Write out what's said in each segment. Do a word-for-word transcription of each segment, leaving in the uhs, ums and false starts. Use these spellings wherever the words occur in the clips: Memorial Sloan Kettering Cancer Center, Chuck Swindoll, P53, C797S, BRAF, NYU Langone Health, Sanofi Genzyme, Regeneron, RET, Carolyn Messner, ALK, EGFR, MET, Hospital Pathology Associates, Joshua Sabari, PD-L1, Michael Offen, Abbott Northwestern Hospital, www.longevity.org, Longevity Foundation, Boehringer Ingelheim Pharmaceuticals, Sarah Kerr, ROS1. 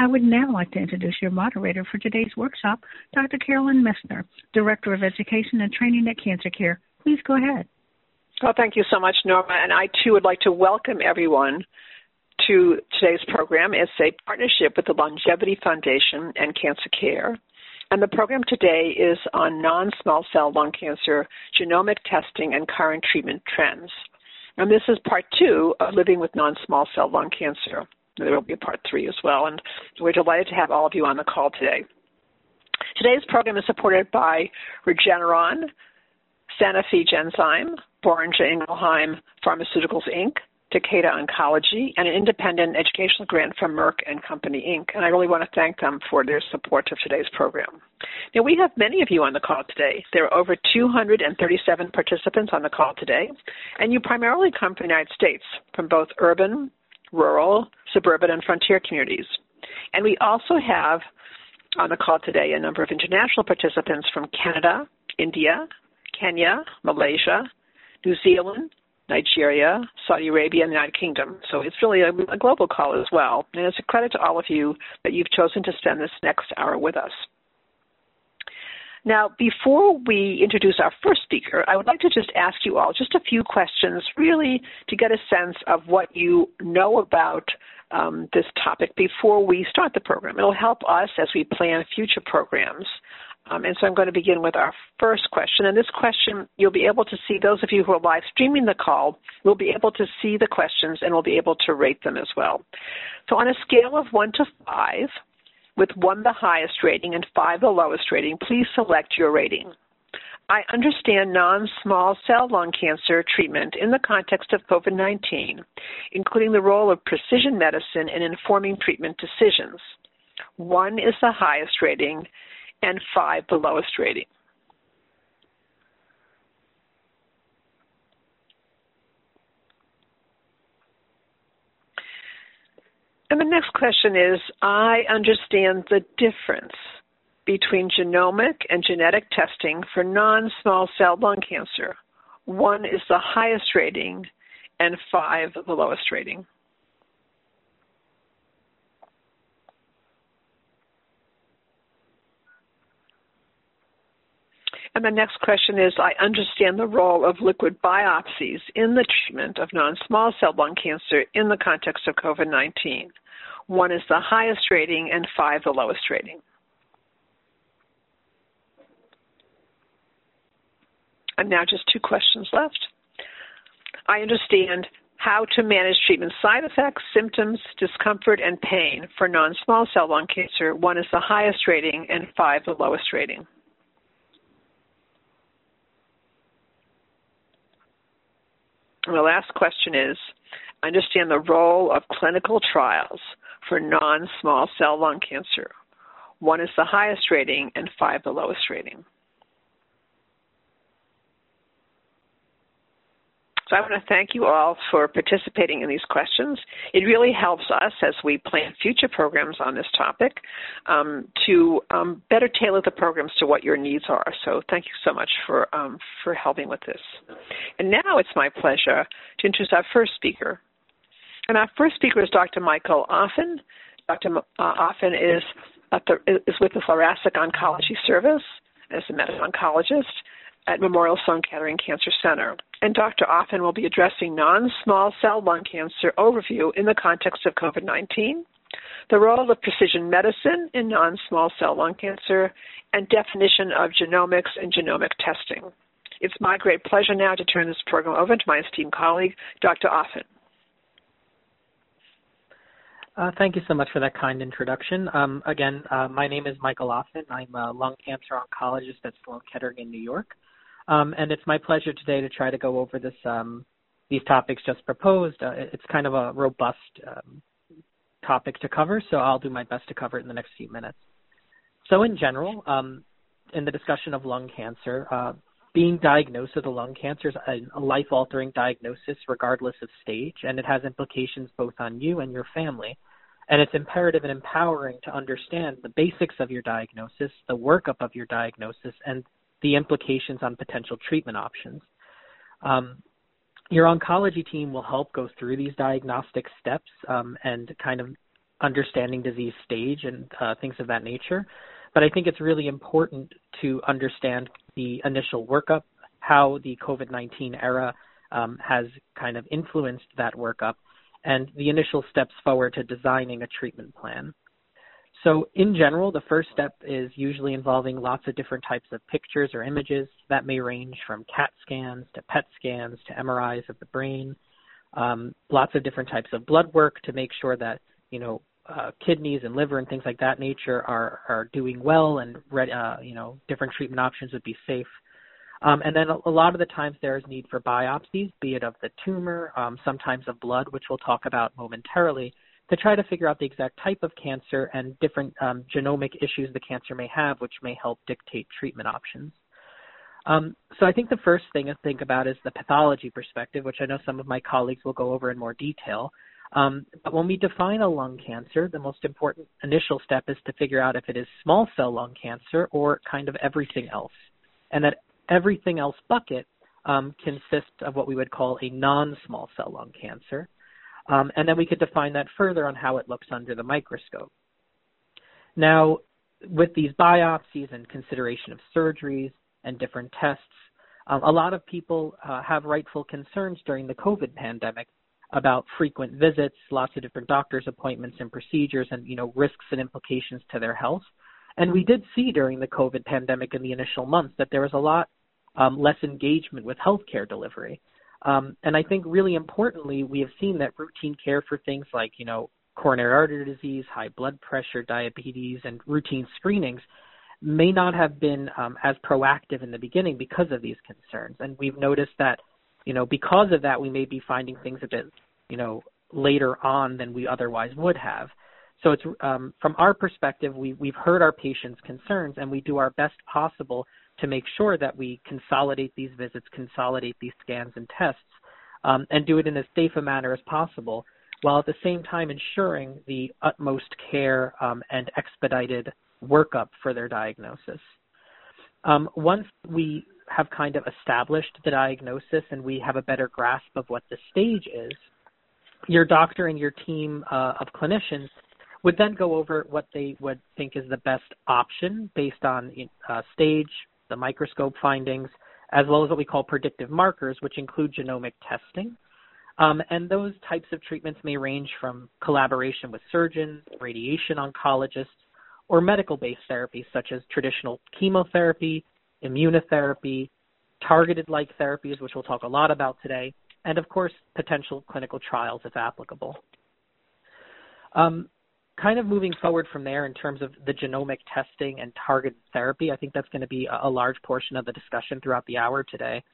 I would now like to introduce your moderator for today's workshop, Doctor Carolyn Messner, Director of Education and Training at Cancer Care. Please go ahead. Well, thank you so much, Norma, and I, too, would like to welcome everyone to today's program. It's a partnership with the Longevity Foundation and Cancer Care, and the program today is on non-small cell lung cancer genomic testing and current treatment trends. And this is part two of living with non-small cell lung cancer. There will be a part three as well, and we're delighted to have all of you on the call today. Today's program is supported by Regeneron, Sanofi Genzyme, Boehringer Ingelheim Pharmaceuticals, Incorporated, Takeda Oncology, and an independent educational grant from Merck and Company, Incorporated, and I really want to thank them for their support of today's program. Now, we have many of you on the call today. There are over two hundred thirty-seven participants on the call today, and you primarily come from the United States, from both urban, rural, suburban, and frontier communities. And we also have on the call today a number of international participants from Canada, India, Kenya, Malaysia, New Zealand, Nigeria, Saudi Arabia, and the United Kingdom. So it's really a, a global call as well. And it's a credit to all of you that you've chosen to spend this next hour with us. Now, before we introduce our first speaker, I would like to just ask you all just a few questions, really, to get a sense of what you know about um, this topic before we start the program. It'll help us as we plan future programs. Um, and so I'm going to begin with our first question. And this question, you'll be able to see, those of you who are live streaming the call, will be able to see the questions and will be able to rate them as well. So on a scale of one to five, with one the highest rating and five the lowest rating, please select your rating. I understand non-small cell lung cancer treatment in the context of COVID nineteen, including the role of precision medicine in informing treatment decisions. One is the highest rating and five the lowest rating. And the next question is, I understand the difference between genomic and genetic testing for non-small cell lung cancer. One is the highest rating and five the lowest rating. And the next question is, I understand the role of liquid biopsies in the treatment of non-small cell lung cancer in the context of COVID nineteen. One is the highest rating and five the lowest rating. And now just two questions left. I understand how to manage treatment side effects, symptoms, discomfort, and pain for non-small cell lung cancer. One is the highest rating and five the lowest rating. And the last question is, I understand the role of clinical trials for non-small cell lung cancer. One is the highest rating and five the lowest rating. So I want to thank you all for participating in these questions. It really helps us as we plan future programs on this topic um, to um, better tailor the programs to what your needs are. So thank you so much for, um, for helping with this. And now it's my pleasure to introduce our first speaker. And our first speaker is Doctor Michael Offen. Doctor Offen is, is with the Thoracic Oncology Service as a medical oncologist at Memorial Sloan Kettering Cancer Center. And Doctor Offen will be addressing non-small cell lung cancer overview in the context of COVID nineteen, the role of precision medicine in non-small cell lung cancer, and definition of genomics and genomic testing. It's my great pleasure now to turn this program over to my esteemed colleague, Doctor Offen. Uh, thank you so much for that kind introduction. Um, again, uh, my name is Michael Offen. I'm a lung cancer oncologist at Sloan Kettering in New York. Um, and it's my pleasure today to try to go over this, um, these topics just proposed. Uh, it's kind of a robust um, topic to cover, so I'll do my best to cover it in the next few minutes. So in general, um, in the discussion of lung cancer. Uh, being diagnosed with a lung cancer is a life-altering diagnosis regardless of stage, and it has implications both on you and your family. And it's imperative and empowering to understand the basics of your diagnosis, the workup of your diagnosis, and the implications on potential treatment options. Um, your oncology team will help go through these diagnostic steps um, and kind of understanding disease stage and uh, things of that nature. But I think it's really important to understand the initial workup, how the COVID nineteen era um, has kind of influenced that workup, and the initial steps forward to designing a treatment plan. So in general, the first step is usually involving lots of different types of pictures or images that may range from CAT scans to P E T scans to M R Is of the brain, um, lots of different types of blood work to make sure that, you know, uh, kidneys and liver and things like that nature are, are doing well and, uh, you know, different treatment options would be safe. Um, and then a, a lot of the times there is need for biopsies, be it of the tumor, um, sometimes of blood, which we'll talk about momentarily, to try to figure out the exact type of cancer and different um, genomic issues the cancer may have, which may help dictate treatment options. Um, so I think the first thing to think about is the pathology perspective, which I know some of my colleagues will go over in more detail. Um, but when we define a lung cancer, the most important initial step is to figure out if it is small cell lung cancer or kind of everything else, and that everything else bucket um, consists of what we would call a non-small cell lung cancer. Um, and then we could define that further on how it looks under the microscope. Now, with these biopsies and consideration of surgeries and different tests, um, a lot of people uh, have rightful concerns during the COVID pandemic about frequent visits, lots of different doctor's appointments and procedures and, you know, risks and implications to their health. And we did see during the COVID pandemic in the initial months that there was a lot um, less engagement with healthcare delivery. Um, and I think really importantly, we have seen that routine care for things like, you know, coronary artery disease, high blood pressure, diabetes, and routine screenings may not have been um, as proactive in the beginning because of these concerns. And we've noticed that, you know, because of that, we may be finding things a bit, you know, later on than we otherwise would have. So it's um, from our perspective, we, we've heard our patients' concerns, and we do our best possible to make sure that we consolidate these visits, consolidate these scans and tests, um, and do it in as safe a manner as possible, while at the same time ensuring the utmost care um, and expedited workup for their diagnosis. Um, once we have kind of established the diagnosis and we have a better grasp of what the stage is, your doctor and your team uh, of clinicians would then go over what they would think is the best option based on uh, stage, the microscope findings, as well as what we call predictive markers, which include genomic testing. Um, and those types of treatments may range from collaboration with surgeons, radiation oncologists, or medical-based therapies such as traditional chemotherapy, immunotherapy, targeted-like therapies, which we'll talk a lot about today, and of course, potential clinical trials if applicable. Um, Kind of moving forward from there in terms of the genomic testing and targeted therapy, I think that's going to be a large portion of the discussion throughout the hour today.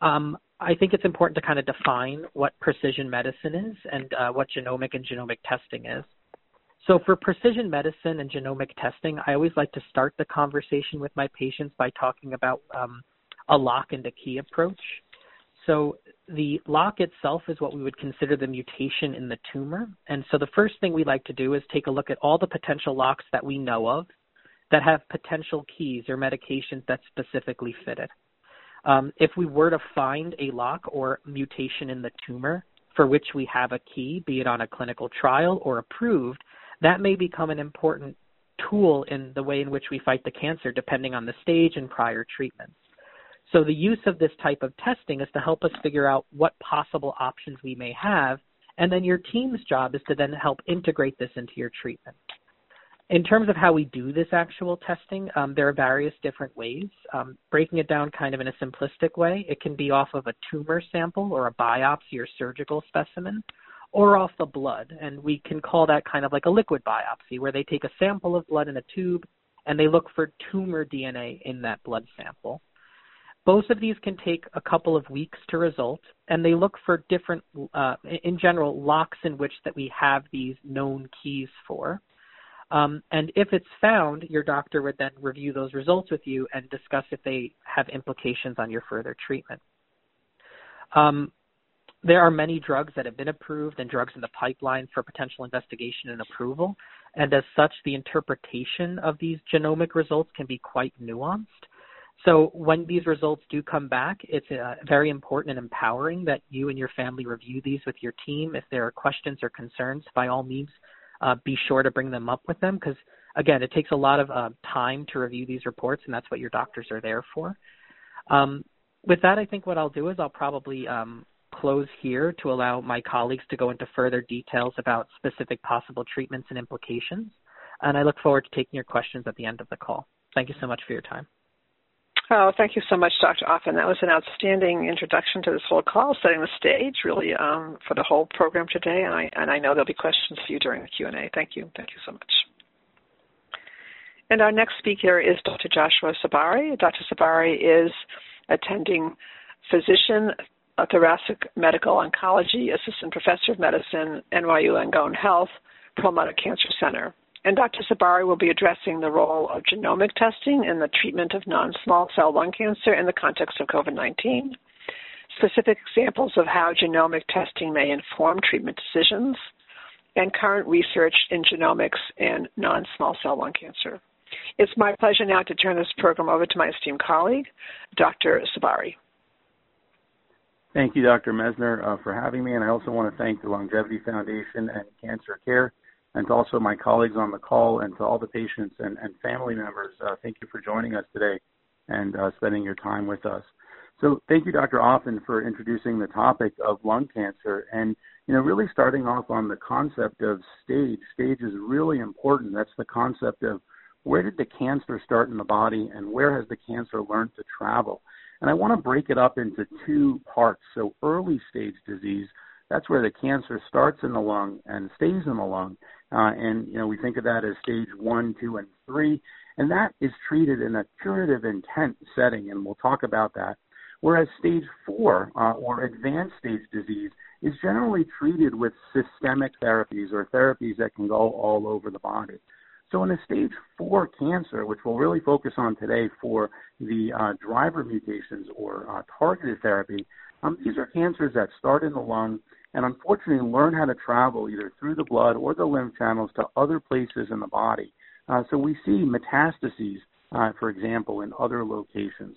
Um, I think it's important to kind of define what precision medicine is and uh, what genomic and genomic testing is. So for precision medicine and genomic testing, I always like to start the conversation with my patients by talking about um, a lock and a key approach. So the lock itself is what we would consider the mutation in the tumor. And so the first thing we like to do is take a look at all the potential locks that we know of that have potential keys or medications that specifically fit it. Um, if we were to find a lock or mutation in the tumor for which we have a key, be it on a clinical trial or approved, that may become an important tool in the way in which we fight the cancer, depending on the stage and prior treatments. So the use of this type of testing is to help us figure out what possible options we may have, and then your team's job is to then help integrate this into your treatment. In terms of how we do this actual testing, um, there are various different ways. Um, breaking it down kind of in a simplistic way, it can be off of a tumor sample or a biopsy or surgical specimen, or off the blood, and we can call that kind of like a liquid biopsy, where they take a sample of blood in a tube and they look for tumor D N A in that blood sample. Both of these can take a couple of weeks to result, and they look for different, uh, in general, locks in which that we have these known keys for. Um, and if it's found, your doctor would then review those results with you and discuss if they have implications on your further treatment. Um, there are many drugs that have been approved and drugs in the pipeline for potential investigation and approval. And as such, the interpretation of these genomic results can be quite nuanced. So when these results do come back, it's uh, very important and empowering that you and your family review these with your team. If there are questions or concerns, by all means, uh, be sure to bring them up with them because, again, it takes a lot of uh, time to review these reports, and that's what your doctors are there for. Um, with that, I think what I'll do is I'll probably um, close here to allow my colleagues to go into further details about specific possible treatments and implications, and I look forward to taking your questions at the end of the call. Thank you so much for your time. Oh, thank you so much, Doctor Offen. That was an outstanding introduction to this whole call, setting the stage, really, um, for the whole program today. And I, and I know there'll be questions for you during the Q and A. Thank you. Thank you so much. And our next speaker is Doctor Joshua Sabari. Doctor Sabari is attending physician, a thoracic medical oncology, assistant professor of medicine, N Y U Langone Health, Perlmutter Cancer Center. And Doctor Sabari will be addressing the role of genomic testing in the treatment of non-small cell lung cancer in the context of COVID nineteen, specific examples of how genomic testing may inform treatment decisions, and current research in genomics and non-small cell lung cancer. It's my pleasure now to turn this program over to my esteemed colleague, Doctor Sabari. Thank you, Doctor Messner, uh, for having me, and I also want to thank the Longevity Foundation and Cancer Care, and to also my colleagues on the call and to all the patients and, and family members, uh, thank you for joining us today and uh, spending your time with us. So thank you, Doctor Offen, for introducing the topic of lung cancer and, you know, really starting off on the concept of stage. Stage is really important. That's the concept of where did the cancer start in the body and where has the cancer learned to travel? And I want to break it up into two parts. So early stage disease, that's where the cancer starts in the lung and stays in the lung. Uh, and, you know, we think of that as stage one, two, and three. And that is treated in a curative intent setting, and we'll talk about that. Whereas stage four, uh, or advanced stage disease, is generally treated with systemic therapies or therapies that can go all over the body. So in a stage four cancer, which we'll really focus on today for the uh, driver mutations or uh, targeted therapy, Um, these are cancers that start in the lung and unfortunately learn how to travel either through the blood or the lymph channels to other places in the body. Uh, so we see metastases, uh, for example, in other locations.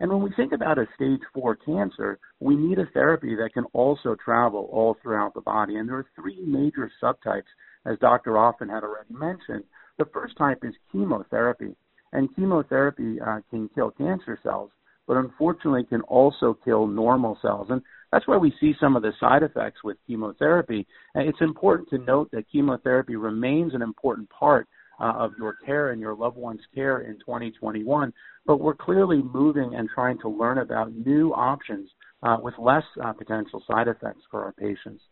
And when we think about a stage four cancer, we need a therapy that can also travel all throughout the body. And there are three major subtypes, as Doctor Offen had already mentioned. The first type is chemotherapy, and chemotherapy uh, can kill cancer cells, but unfortunately can also kill normal cells. And that's why we see some of the side effects with chemotherapy. And it's important to note that chemotherapy remains an important part uh, of your care and your loved one's care in twenty twenty-one, but we're clearly moving and trying to learn about new options uh, with less uh, potential side effects for our patients.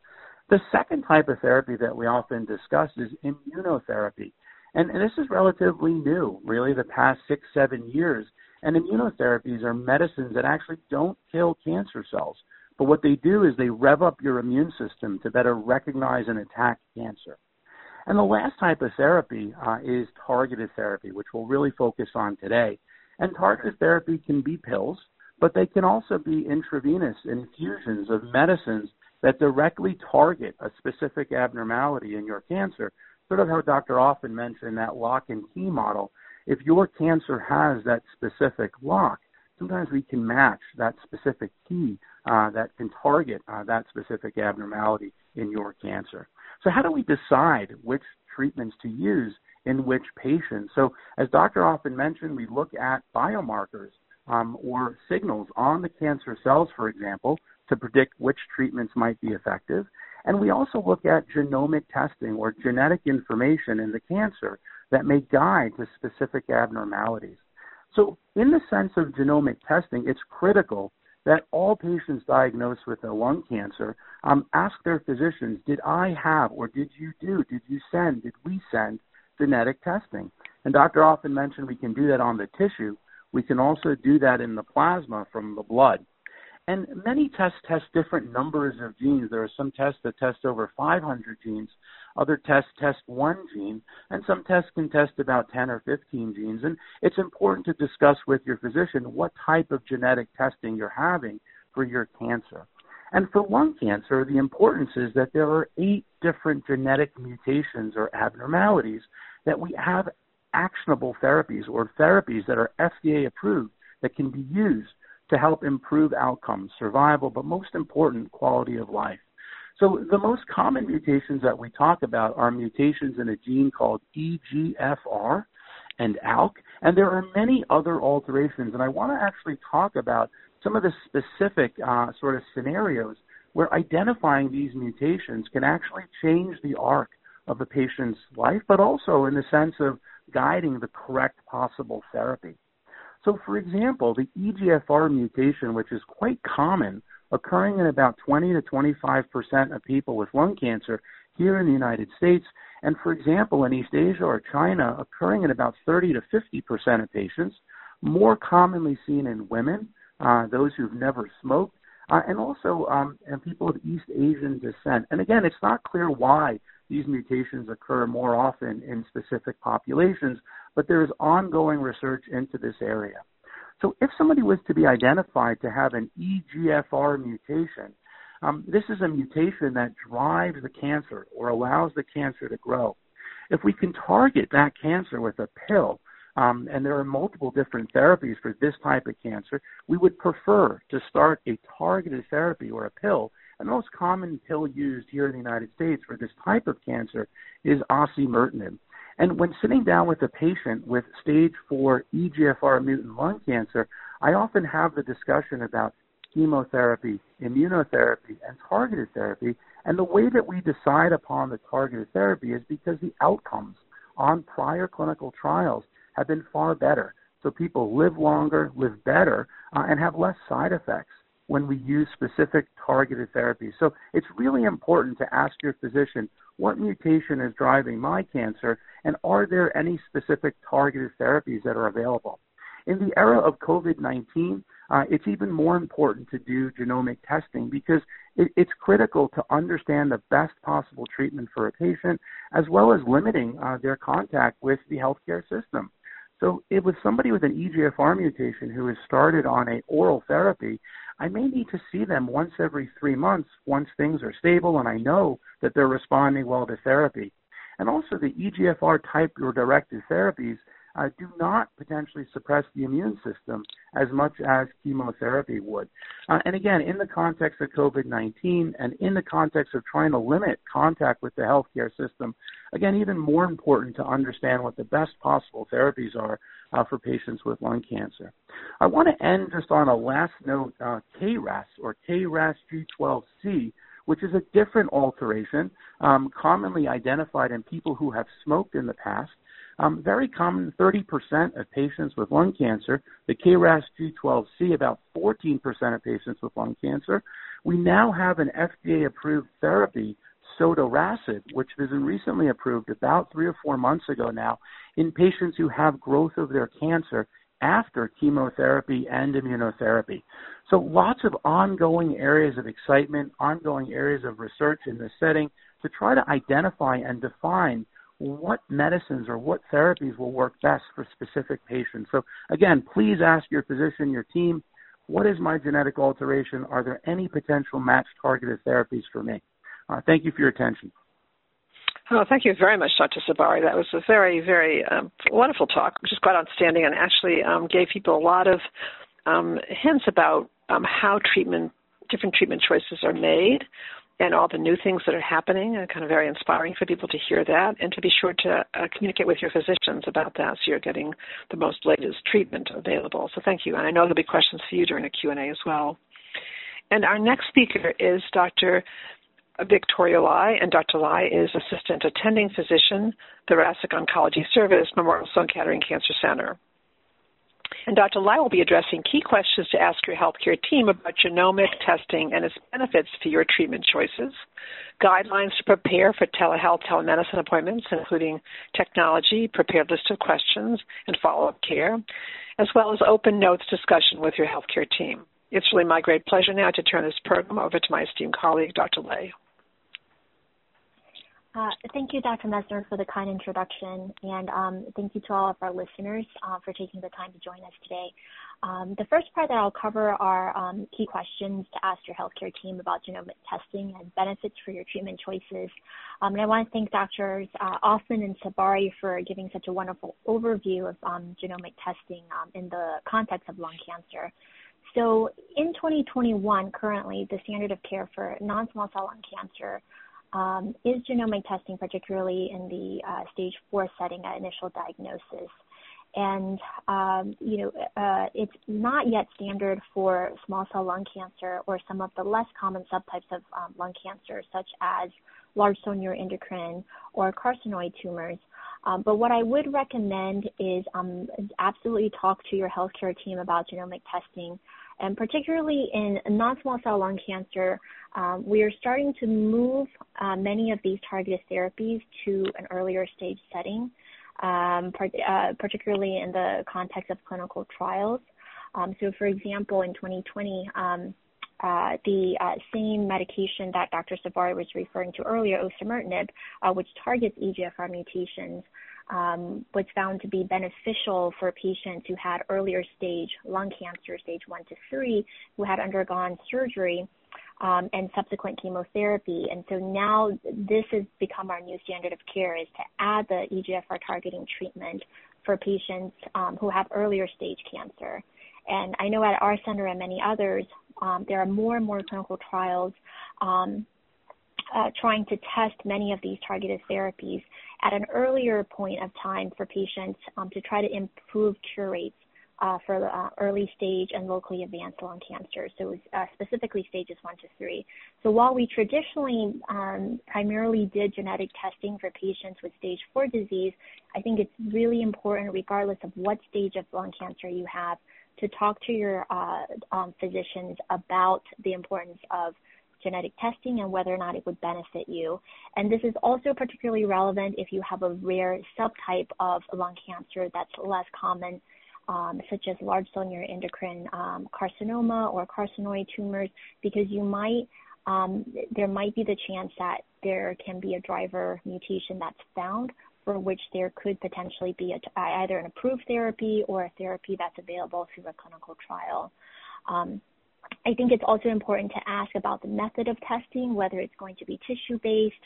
The second type of therapy that we often discuss is immunotherapy. And, and this is relatively new, really, the past six, seven years. And immunotherapies are medicines that actually don't kill cancer cells. But what they do is they rev up your immune system to better recognize and attack cancer. And the last type of therapy uh, is targeted therapy, which we'll really focus on today. And targeted therapy can be pills, but they can also be intravenous infusions of medicines that directly target a specific abnormality in your cancer, sort of how Doctor Offen mentioned that lock and key model. If your cancer has that specific lock, sometimes we can match that specific key uh, that can target uh, that specific abnormality in your cancer. So how do we decide which treatments to use in which patients? So as Doctor Offen mentioned, we look at biomarkers um, or signals on the cancer cells, for example, to predict which treatments might be effective. And we also look at genomic testing or genetic information in the cancer that may guide to specific abnormalities. So in the sense of genomic testing, it's critical that all patients diagnosed with a lung cancer um, ask their physicians, did I have or did you do, did you send, did we send genetic testing? And Doctor Offen mentioned we can do that on the tissue. We can also do that in the plasma from the blood. And many tests test different numbers of genes. There are some tests that test over five hundred genes, Other tests test one gene, and some tests can test about ten or fifteen genes. And it's important to discuss with your physician what type of genetic testing you're having for your cancer. And for lung cancer, the importance is that there are eight different genetic mutations or abnormalities that we have actionable therapies or therapies that are F D A approved that can be used to help improve outcomes, survival, but most important, quality of life. So the most common mutations that we talk about are mutations in a gene called E G F R and ALK, and there are many other alterations. And I want to actually talk about some of the specific uh, sort of scenarios where identifying these mutations can actually change the arc of a patient's life, but also in the sense of guiding the correct possible therapy. So, for example, the E G F R mutation, which is quite common, occurring in about twenty to twenty-five percent of people with lung cancer here in the United States, and, for example, in East Asia or China, occurring in about thirty to fifty percent of patients, more commonly seen in women, uh, those who've never smoked, uh, and also um, in people of East Asian descent. And, again, it's not clear why these mutations occur more often in specific populations, but there is ongoing research into this area. So if somebody was to be identified to have an E G F R mutation, um, this is a mutation that drives the cancer or allows the cancer to grow. If we can target that cancer with a pill, um, and there are multiple different therapies for this type of cancer, we would prefer to start a targeted therapy or a pill. And the most common pill used here in the United States for this type of cancer is osimertinib. And when sitting down with a patient with stage four E G F R mutant lung cancer, I often have the discussion about chemotherapy, immunotherapy, and targeted therapy. And the way that we decide upon the targeted therapy is because the outcomes on prior clinical trials have been far better. So people live longer, live better, uh, and have less side effects when we use specific targeted therapies. So it's really important to ask your physician, what mutation is driving my cancer, and are there any specific targeted therapies that are available? In the era of COVID nineteen, uh, it's even more important to do genomic testing because it, it's critical to understand the best possible treatment for a patient, as well as limiting uh, their contact with the healthcare system. So if with somebody with an E G F R mutation who has started on an oral therapy, I may need to see them once every three months once things are stable and I know that they're responding well to therapy. And also the E G F R type or directed therapies uh, do not potentially suppress the immune system as much as chemotherapy would. Uh, and again, in the context of COVID nineteen and in the context of trying to limit contact with the healthcare system, again, even more important to understand what the best possible therapies are uh, for patients with lung cancer. I want to end just on a last note, uh, K RAS or K RAS G twelve C, which is a different alteration um, commonly identified in people who have smoked in the past. Um, very common, thirty percent of patients with lung cancer, the K RAS G twelve C, about fourteen percent of patients with lung cancer. We now have an F D A-approved therapy, Sotorasib, which was recently approved about three or four months ago now, in patients who have growth of their cancer after chemotherapy and immunotherapy. So lots of ongoing areas of excitement, ongoing areas of research in this setting to try to identify and define what medicines or what therapies will work best for specific patients. So again, please ask your physician, your team, what is my genetic alteration? Are there any potential match targeted therapies for me? Uh, thank you for your attention. Oh, thank you very much, Doctor Sabari. That was a very, very um, wonderful talk, which is quite outstanding and actually um, gave people a lot of um, hints about um, how treatment, different treatment choices are made and all the new things that are happening. And kind of very inspiring for people to hear that and to be sure to uh, communicate with your physicians about that so you're getting the most latest treatment available. So thank you. And I know there'll be questions for you during the Q and A as well. And our next speaker is Doctor Victoria Lai, and Doctor Lai is Assistant Attending Physician, Thoracic Oncology Service, Memorial Sloan Kettering Cancer Center. And Doctor Lai will be addressing key questions to ask your healthcare team about genomic testing and its benefits to your treatment choices, guidelines to prepare for telehealth, telemedicine appointments, including technology, prepared list of questions, and follow-up care, as well as open notes discussion with your healthcare team. It's really my great pleasure now to turn this program over to my esteemed colleague, Doctor Lai. Uh, thank you, Doctor Messner, for the kind introduction, and um, thank you to all of our listeners uh, for taking the time to join us today. Um, the first part that I'll cover are um, key questions to ask your healthcare team about genomic testing and benefits for your treatment choices. Um, and I want to thank Doctors uh, Offen and Sabari for giving such a wonderful overview of um, genomic testing um, in the context of lung cancer. So in twenty twenty-one, currently, the standard of care for non-small cell lung cancer Um, is genomic testing, particularly in the uh, stage four setting at initial diagnosis. And, um, you know, uh, it's not yet standard for small cell lung cancer or some of the less common subtypes of um, lung cancer, such as large cell neuroendocrine or carcinoid tumors. Um, but what I would recommend is um, absolutely talk to your healthcare team about genomic testing. And particularly in non-small cell lung cancer, um, we are starting to move uh, many of these targeted therapies to an earlier stage setting, um, part, uh, particularly in the context of clinical trials. Um, so, for example, in twenty twenty, um, uh, the uh, same medication that Doctor Sabari was referring to earlier, osimertinib, uh, which targets E G F R mutations, Um, was found to be beneficial for patients who had earlier stage lung cancer, stage one to three, who had undergone surgery um, and subsequent chemotherapy. And so now this has become our new standard of care, is to add the E G F R targeting treatment for patients um, who have earlier stage cancer. And I know at our center and many others, um, there are more and more clinical trials um, Uh, trying to test many of these targeted therapies at an earlier point of time for patients um, to try to improve cure rates uh, for uh, early stage and locally advanced lung cancer, so uh, specifically stages one to three. So while we traditionally um, primarily did genetic testing for patients with stage four disease, I think it's really important, regardless of what stage of lung cancer you have, to talk to your uh, um, physicians about the importance of genetic testing and whether or not it would benefit you. And this is also particularly relevant if you have a rare subtype of lung cancer that's less common, um, such as large cell neuroendocrine um, carcinoma or carcinoid tumors, because you might, um, there might be the chance that there can be a driver mutation that's found for which there could potentially be a, either an approved therapy or a therapy that's available through a clinical trial. Um, I think it's also important to ask about the method of testing, whether it's going to be tissue-based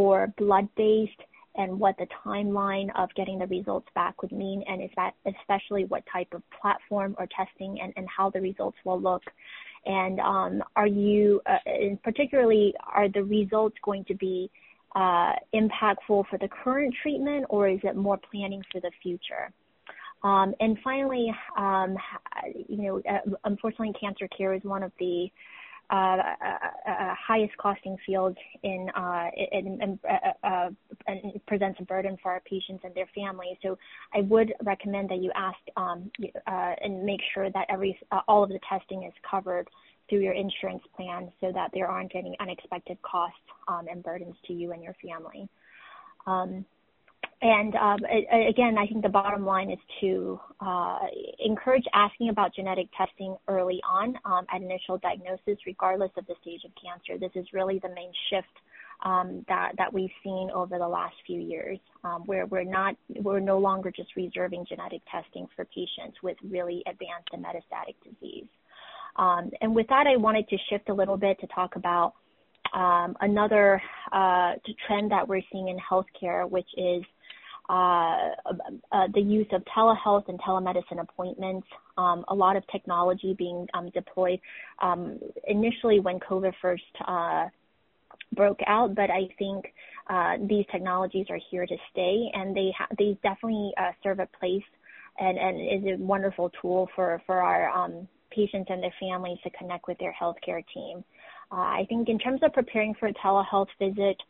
or blood-based, and what the timeline of getting the results back would mean, and is that especially what type of platform or testing and, and how the results will look. And um, are you, uh, and particularly, are the results going to be uh, impactful for the current treatment, or is it more planning for the future? Um, and finally, um, you know, unfortunately, cancer care is one of the uh, uh, uh, highest costing fields in, uh, in, in uh, uh, and presents a burden for our patients and their families. So I would recommend that you ask um, uh, and make sure that every uh, all of the testing is covered through your insurance plan, so that there aren't any unexpected costs um, and burdens to you and your family. Um, And um, again, I think the bottom line is to uh, encourage asking about genetic testing early on um, at initial diagnosis, regardless of the stage of cancer. This is really the main shift um, that, that we've seen over the last few years, um, where we're not, we're no longer just reserving genetic testing for patients with really advanced and metastatic disease. Um, and with that, I wanted to shift a little bit to talk about um, another uh, trend that we're seeing in healthcare, which is Uh, uh, the use of telehealth and telemedicine appointments, um, a lot of technology being um, deployed um, initially when COVID first uh, broke out, but I think uh, these technologies are here to stay, and they ha- they definitely uh, serve a place and, and is a wonderful tool for, for our um, patients and their families to connect with their healthcare team. Uh, I think in terms of preparing for a telehealth visit,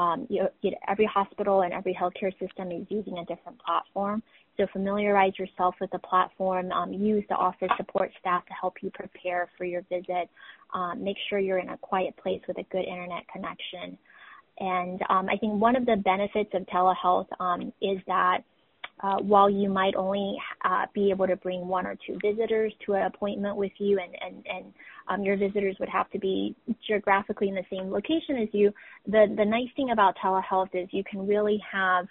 Um, you know, every hospital and every healthcare system is using a different platform. So familiarize yourself with the platform. Um, use the office support staff to help you prepare for your visit. Um, make sure you're in a quiet place with a good internet connection. And um, I think one of the benefits of telehealth um, is that Uh, while you might only uh, be able to bring one or two visitors to an appointment with you, and, and, and um, your visitors would have to be geographically in the same location as you, the, the nice thing about telehealth is you can really have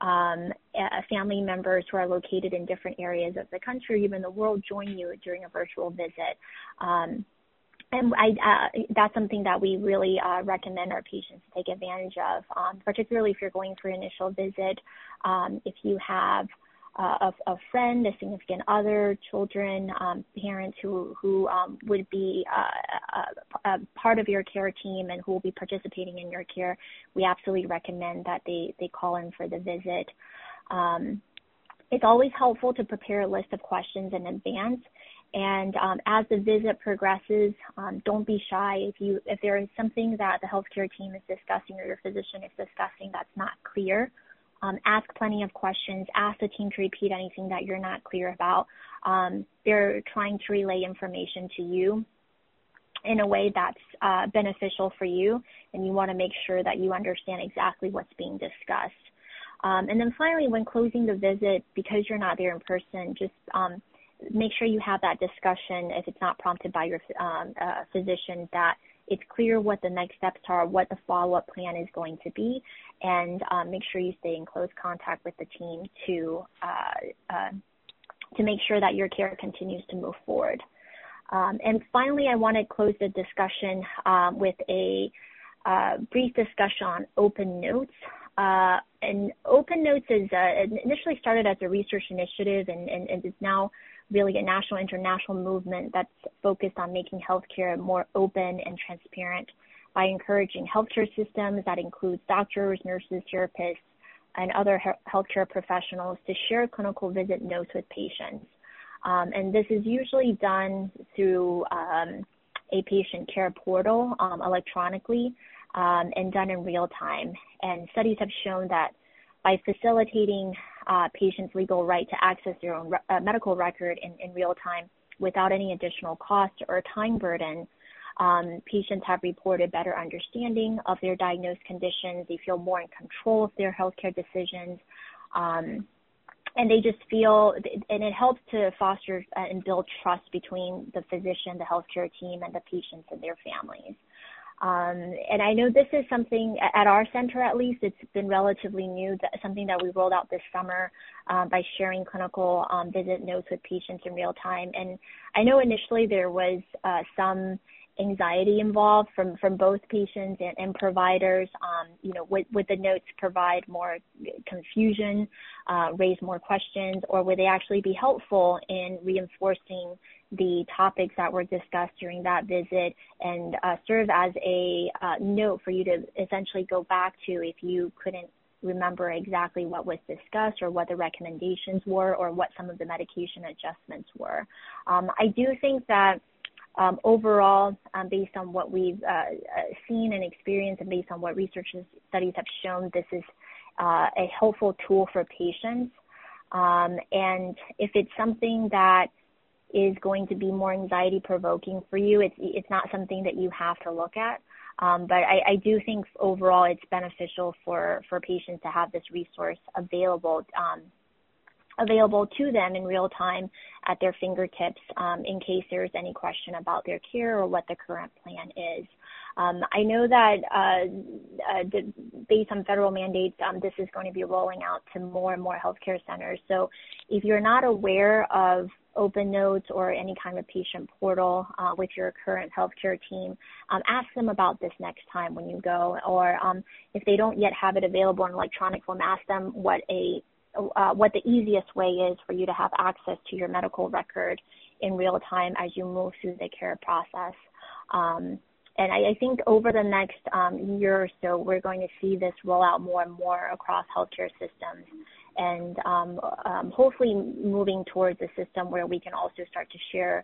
um, uh, family members who are located in different areas of the country, even the world, join you during a virtual visit. Um, And I, uh, that's something that we really uh, recommend our patients to take advantage of, um, particularly if you're going for an initial visit. Um, if you have uh, a, a friend, a significant other, children, um, parents who, who um, would be uh, a, a part of your care team and who will be participating in your care, we absolutely recommend that they, they call in for the visit. Um, it's always helpful to prepare a list of questions in advance. And um, as the visit progresses, um, don't be shy. If you if there is something that the healthcare team is discussing or your physician is discussing that's not clear, um, ask plenty of questions. Ask the team to repeat anything that you're not clear about. Um, they're trying to relay information to you in a way that's uh, beneficial for you, and you want to make sure that you understand exactly what's being discussed. Um, and then finally, when closing the visit, because you're not there in person, just um, make sure you have that discussion, if it's not prompted by your um, uh, physician, that it's clear what the next steps are, what the follow-up plan is going to be, and um, make sure you stay in close contact with the team to, uh, uh, to make sure that your care continues to move forward. Um, and finally, I want to close the discussion um, with a uh, brief discussion on open notes. Uh, and open notes is uh, initially started as a research initiative, and, and, and is now really a national, international movement that's focused on making healthcare more open and transparent by encouraging healthcare systems, that includes doctors, nurses, therapists, and other healthcare professionals, to share clinical visit notes with patients. Um, and this is usually done through um, a patient care portal um, electronically um, and done in real time. And studies have shown that by facilitating uh, patients' legal right to access their own re uh, medical record in, in real time without any additional cost or time burden, um, patients have reported better understanding of their diagnosed conditions. They feel more in control of their healthcare decisions, um, and they just feel, and it helps to foster and build trust between the physician, the healthcare team, and the patients and their families. Um, and I know this is something, at our center at least, it's been relatively new, that, something that we rolled out this summer um, by sharing clinical um, visit notes with patients in real time. And I know initially there was uh, some anxiety involved from, from both patients and, and providers. Um, you know, would, would the notes provide more confusion, uh, raise more questions, or would they actually be helpful in reinforcing the topics that were discussed during that visit and uh, serve as a uh, note for you to essentially go back to if you couldn't remember exactly what was discussed or what the recommendations were or what some of the medication adjustments were. Um, I do think that um, overall, um, based on what we've uh, seen and experienced and based on what research studies have shown, this is uh, a helpful tool for patients. Um, and if it's something that is going to be more anxiety provoking for you, It's it's not something that you have to look at. Um, but I, I do think overall it's beneficial for, for patients to have this resource available um, available to them in real time at their fingertips um, in case there's any question about their care or what the current plan is. Um, I know that uh, uh, based on federal mandates, um, this is going to be rolling out to more and more healthcare centers. So if you're not aware of open notes or any kind of patient portal uh, with your current healthcare team, um, ask them about this next time when you go. Or um, if they don't yet have it available in electronic form, ask them what a Uh, what the easiest way is for you to have access to your medical record in real time as you move through the care process. Um, and I, I think over the next um, year or so, we're going to see this roll out more and more across healthcare systems, and um, um, hopefully moving towards a system where we can also start to share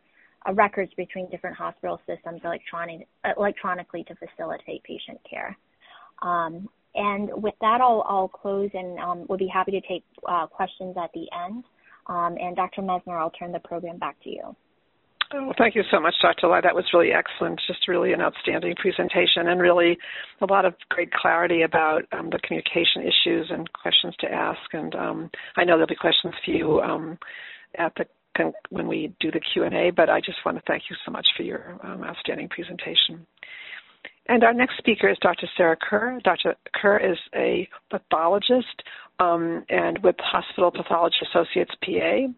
uh, records between different hospital systems electronic, electronically to facilitate patient care. Um, And with that, I'll, I'll close, and um, we'll be happy to take uh, questions at the end. Um, and Doctor Messner, I'll turn the program back to you. Well, thank you so much, Doctor Lai. That was really excellent, just really an outstanding presentation and really a lot of great clarity about um, the communication issues and questions to ask. And um, I know there'll be questions for you um, at the con- when we do the Q and A, but I just want to thank you so much for your um, outstanding presentation. And our next speaker is Doctor Sarah Kerr. Doctor Kerr is a pathologist um, and with Hospital Pathology Associates, P A,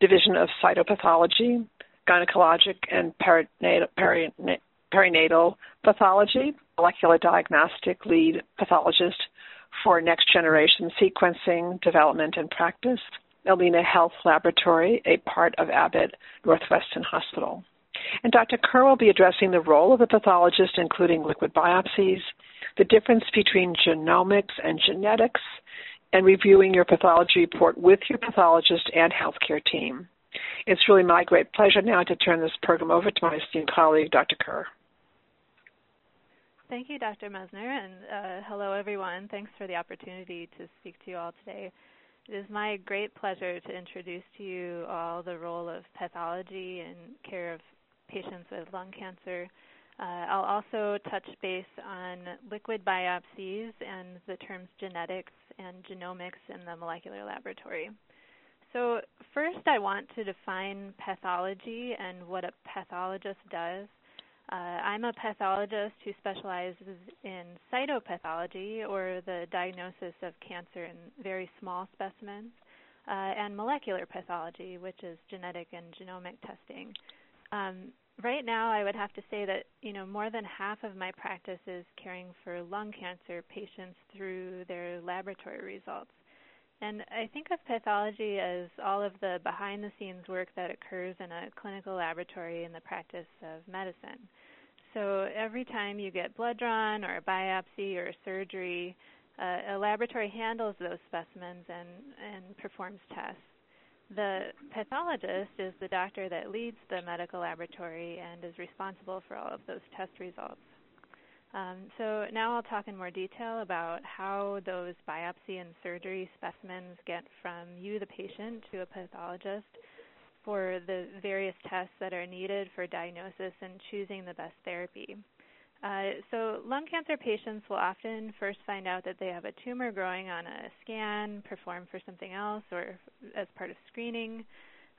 Division of Cytopathology, Gynecologic and perinatal, perinatal, perinatal Pathology, Molecular Diagnostic Lead Pathologist for Next Generation Sequencing, Development, and Practice, Alina Health Laboratory, a part of Abbott Northwestern Hospital. And Doctor Kerr will be addressing the role of the pathologist, including liquid biopsies, the difference between genomics and genetics, and reviewing your pathology report with your pathologist and healthcare team. It's really my great pleasure now to turn this program over to my esteemed colleague, Doctor Kerr. Thank you, Doctor Messner, and uh, hello, everyone. Thanks for the opportunity to speak to you all today. It is my great pleasure to introduce to you all the role of pathology in care of patients with lung cancer. Uh, I'll also touch base on liquid biopsies and the terms genetics and genomics in the molecular laboratory. So first, I want to define pathology and what a pathologist does. Uh, I'm a pathologist who specializes in cytopathology, or the diagnosis of cancer in very small specimens, uh, and molecular pathology, which is genetic and genomic testing. Um, right now, I would have to say that, you know, more than half of my practice is caring for lung cancer patients through their laboratory results. And I think of pathology as all of the behind-the-scenes work that occurs in a clinical laboratory in the practice of medicine. So every time you get blood drawn or a biopsy or a surgery, uh, a laboratory handles those specimens and, and performs tests. The pathologist is the doctor that leads the medical laboratory and is responsible for all of those test results. Um, so now I'll talk in more detail about how those biopsy and surgery specimens get from you, the patient, to a pathologist for the various tests that are needed for diagnosis and choosing the best therapy. Uh, so lung cancer patients will often first find out that they have a tumor growing on a scan, performed for something else or as part of screening,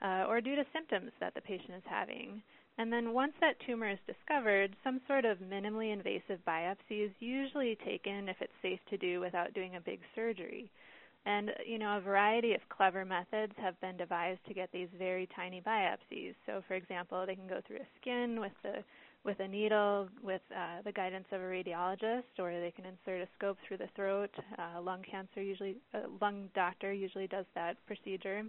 uh, or due to symptoms that the patient is having. And then once that tumor is discovered, some sort of minimally invasive biopsy is usually taken if it's safe to do without doing a big surgery. And, you know, a variety of clever methods have been devised to get these very tiny biopsies. So, for example, they can go through a skin with, the, with a needle with uh, the guidance of a radiologist, or they can insert a scope through the throat. Uh, lung cancer usually, uh, lung doctor usually does that procedure.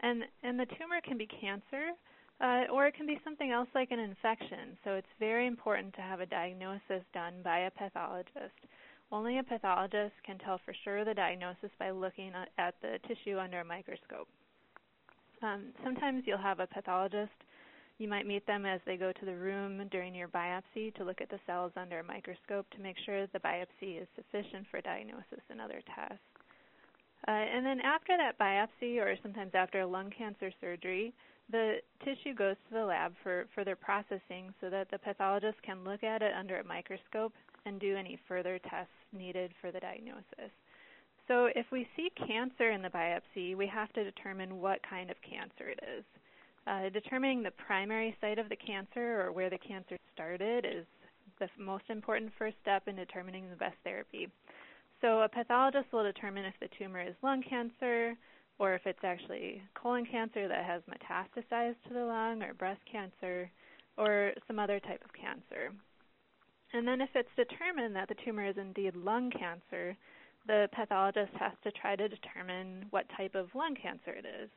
And, and the tumor can be cancer, Uh, or it can be something else like an infection. So it's very important to have a diagnosis done by a pathologist. Only a pathologist can tell for sure the diagnosis by looking at the tissue under a microscope. Um, sometimes you'll have a pathologist. You might meet them as they go to the room during your biopsy to look at the cells under a microscope to make sure the biopsy is sufficient for diagnosis and other tests. Uh, and then after that biopsy, or sometimes after a lung cancer surgery, the tissue goes to the lab for further processing so that the pathologist can look at it under a microscope and do any further tests needed for the diagnosis. So if we see cancer in the biopsy, we have to determine what kind of cancer it is. Uh, determining the primary site of the cancer, or where the cancer started, is the most important first step in determining the best therapy. So a pathologist will determine if the tumor is lung cancer, or if it's actually colon cancer that has metastasized to the lung, or breast cancer, or some other type of cancer. And then if it's determined that the tumor is indeed lung cancer, the pathologist has to try to determine what type of lung cancer it is.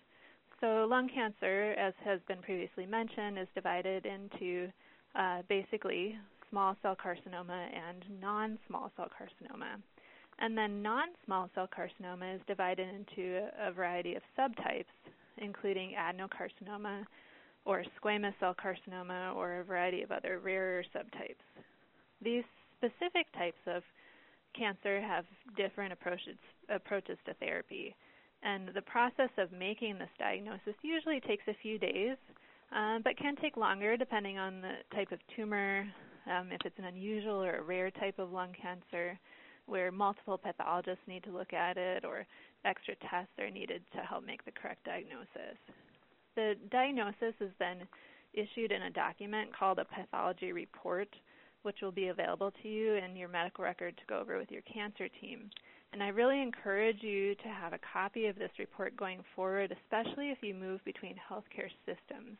So lung cancer, as has been previously mentioned, is divided into uh, basically small cell carcinoma and non-small cell carcinoma. And then non-small cell carcinoma is divided into a variety of subtypes, including adenocarcinoma or squamous cell carcinoma, or a variety of other rarer subtypes. These specific types of cancer have different approaches, approaches to therapy. And the process of making this diagnosis usually takes a few days, um, but can take longer depending on the type of tumor, um, if it's an unusual or a rare type of lung cancer where multiple pathologists need to look at it or extra tests are needed to help make the correct diagnosis. The diagnosis is then issued in a document called a pathology report, which will be available to you in your medical record to go over with your cancer team. And I really encourage you to have a copy of this report going forward, especially if you move between healthcare systems.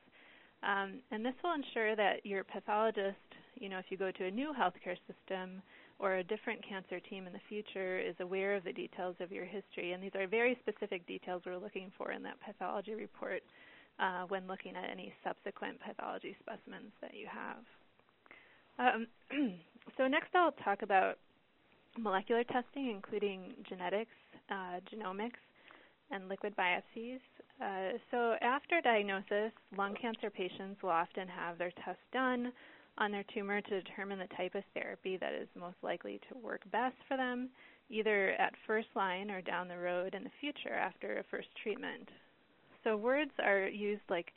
Um, and this will ensure that your pathologist, you know, if you go to a new healthcare system or a different cancer team in the future, is aware of the details of your history. And these are very specific details we're looking for in that pathology report uh, when looking at any subsequent pathology specimens that you have. Um, so next I'll talk about molecular testing, including genetics, uh, genomics, and liquid biopsies. Uh, so after diagnosis, lung cancer patients will often have their test done on their tumor to determine the type of therapy that is most likely to work best for them, either at first line or down the road in the future after a first treatment. So words are used like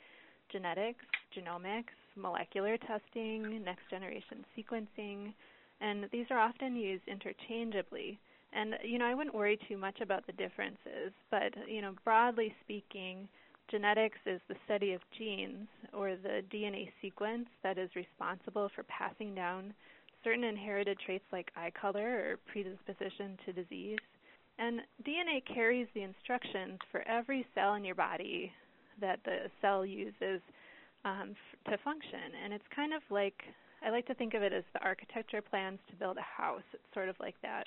genetics, genomics, molecular testing, next-generation sequencing, and these are often used interchangeably. And, you know, I wouldn't worry too much about the differences, but, you know, broadly speaking, genetics is the study of genes or the D N A sequence that is responsible for passing down certain inherited traits like eye color or predisposition to disease. And D N A carries the instructions for every cell in your body that the cell uses um, f- to function. And it's kind of like, I like to think of it as the architecture plans to build a house. It's sort of like that.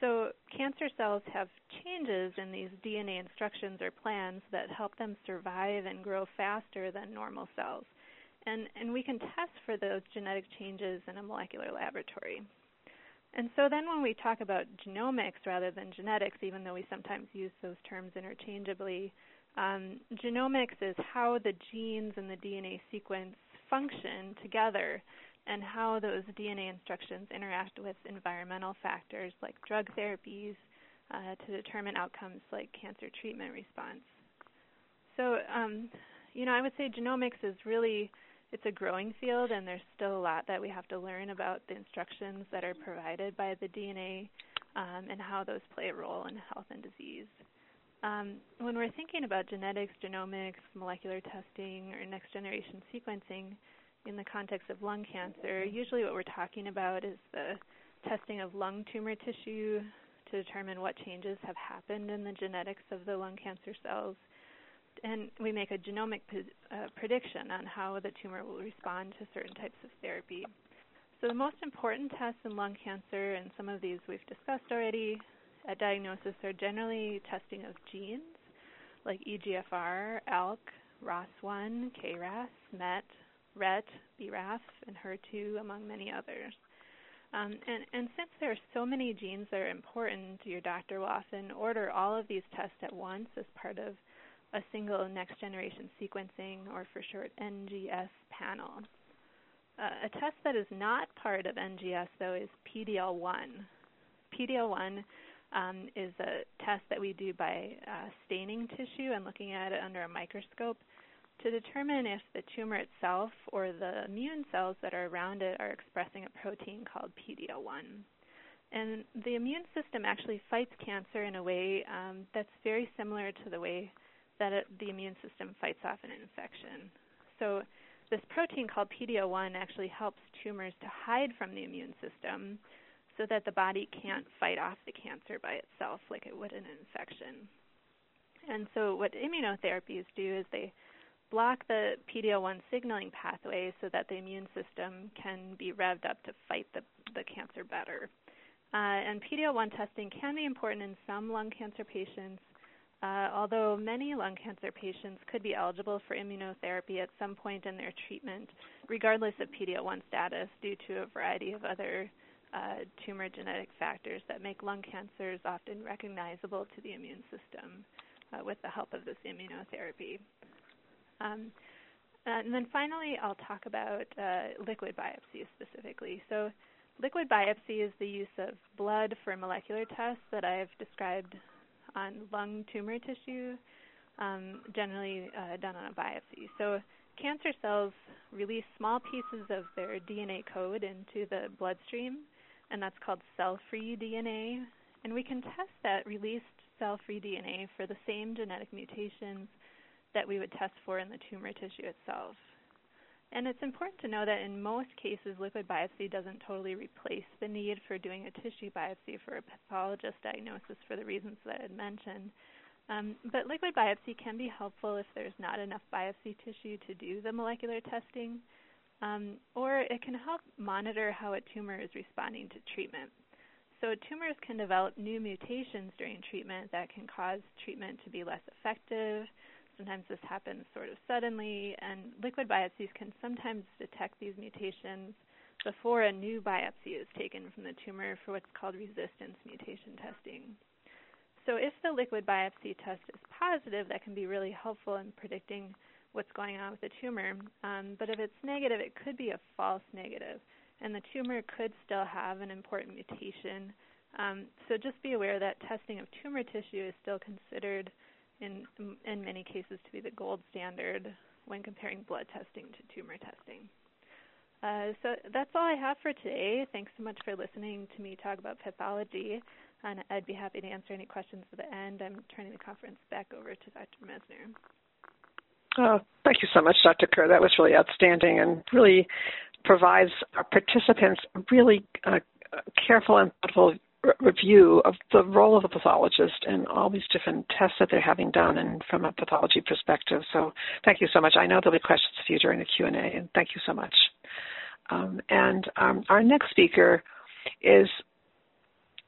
So cancer cells have changes in these D N A instructions or plans that help them survive and grow faster than normal cells. And, and we can test for those genetic changes in a molecular laboratory. And so then when we talk about genomics rather than genetics, even though we sometimes use those terms interchangeably, Um, genomics is how the genes and the D N A sequence function together and how those D N A instructions interact with environmental factors like drug therapies uh, to determine outcomes like cancer treatment response. So, um, you know, I would say genomics is really, it's a growing field, and there's still a lot that we have to learn about the instructions that are provided by the D N A um, and how those play a role in health and disease. Um, when we're thinking about genetics, genomics, molecular testing, or next-generation sequencing in the context of lung cancer, usually what we're talking about is the testing of lung tumor tissue to determine what changes have happened in the genetics of the lung cancer cells. And we make a genomic uh, prediction on how the tumor will respond to certain types of therapy. So the most important tests in lung cancer, and some of these we've discussed already, at diagnosis are generally testing of genes like E G F R, ALK, R O S one, K R A S, MET, RET, B R A F, and H E R two, among many others. Um, and, and since there are so many genes that are important, your doctor will often order all of these tests at once as part of a single next-generation sequencing, or for short, N G S panel. Uh, a test that is not part of N G S, though, is P D L one. P D L one Um, is a test that we do by uh, staining tissue and looking at it under a microscope to determine if the tumor itself or the immune cells that are around it are expressing a protein called P D L one. And the immune system actually fights cancer in a way um, that's very similar to the way that it, the immune system fights off an infection. So this protein called P D L one actually helps tumors to hide from the immune system, so that the body can't fight off the cancer by itself like it would an infection. And so what immunotherapies do is they block the P D L one signaling pathway so that the immune system can be revved up to fight the, the cancer better. Uh, and P D L one testing can be important in some lung cancer patients, uh, although many lung cancer patients could be eligible for immunotherapy at some point in their treatment, regardless of P D L one status, due to a variety of other Uh, tumor genetic factors that make lung cancers often recognizable to the immune system uh, with the help of this immunotherapy. Um, and then finally, I'll talk about uh, liquid biopsies specifically. So liquid biopsy is the use of blood for molecular tests that I've described on lung tumor tissue, um, generally uh, done on a biopsy. So cancer cells release small pieces of their D N A code into the bloodstream, and that's called cell-free D N A. And we can test that released cell-free D N A for the same genetic mutations that we would test for in the tumor tissue itself. And it's important to know that in most cases, liquid biopsy doesn't totally replace the need for doing a tissue biopsy for a pathologist diagnosis for the reasons that I had mentioned. Um, but liquid biopsy can be helpful if there's not enough biopsy tissue to do the molecular testing, um, or it can help monitor how a tumor is responding to treatment. So tumors can develop new mutations during treatment that can cause treatment to be less effective. Sometimes this happens sort of suddenly, and liquid biopsies can sometimes detect these mutations before a new biopsy is taken from the tumor for what's called resistance mutation testing. So if the liquid biopsy test is positive, that can be really helpful in predicting what's going on with the tumor. Um, but if it's negative, it could be a false negative, and the tumor could still have an important mutation. Um, so just be aware that testing of tumor tissue is still considered in, in many cases to be the gold standard when comparing blood testing to tumor testing. Uh, so that's all I have for today. Thanks so much for listening to me talk about pathology. And I'd be happy to answer any questions at the end. I'm turning the conference back over to Doctor Messner. Oh, thank you so much, Doctor Kerr. That was really outstanding and really provides our participants a really uh, careful and thoughtful review of the role of the pathologist and all these different tests that they're having done and from a pathology perspective. So thank you so much. I know there'll be questions for you during the Q and A, and thank you so much. Um, and um, our next speaker is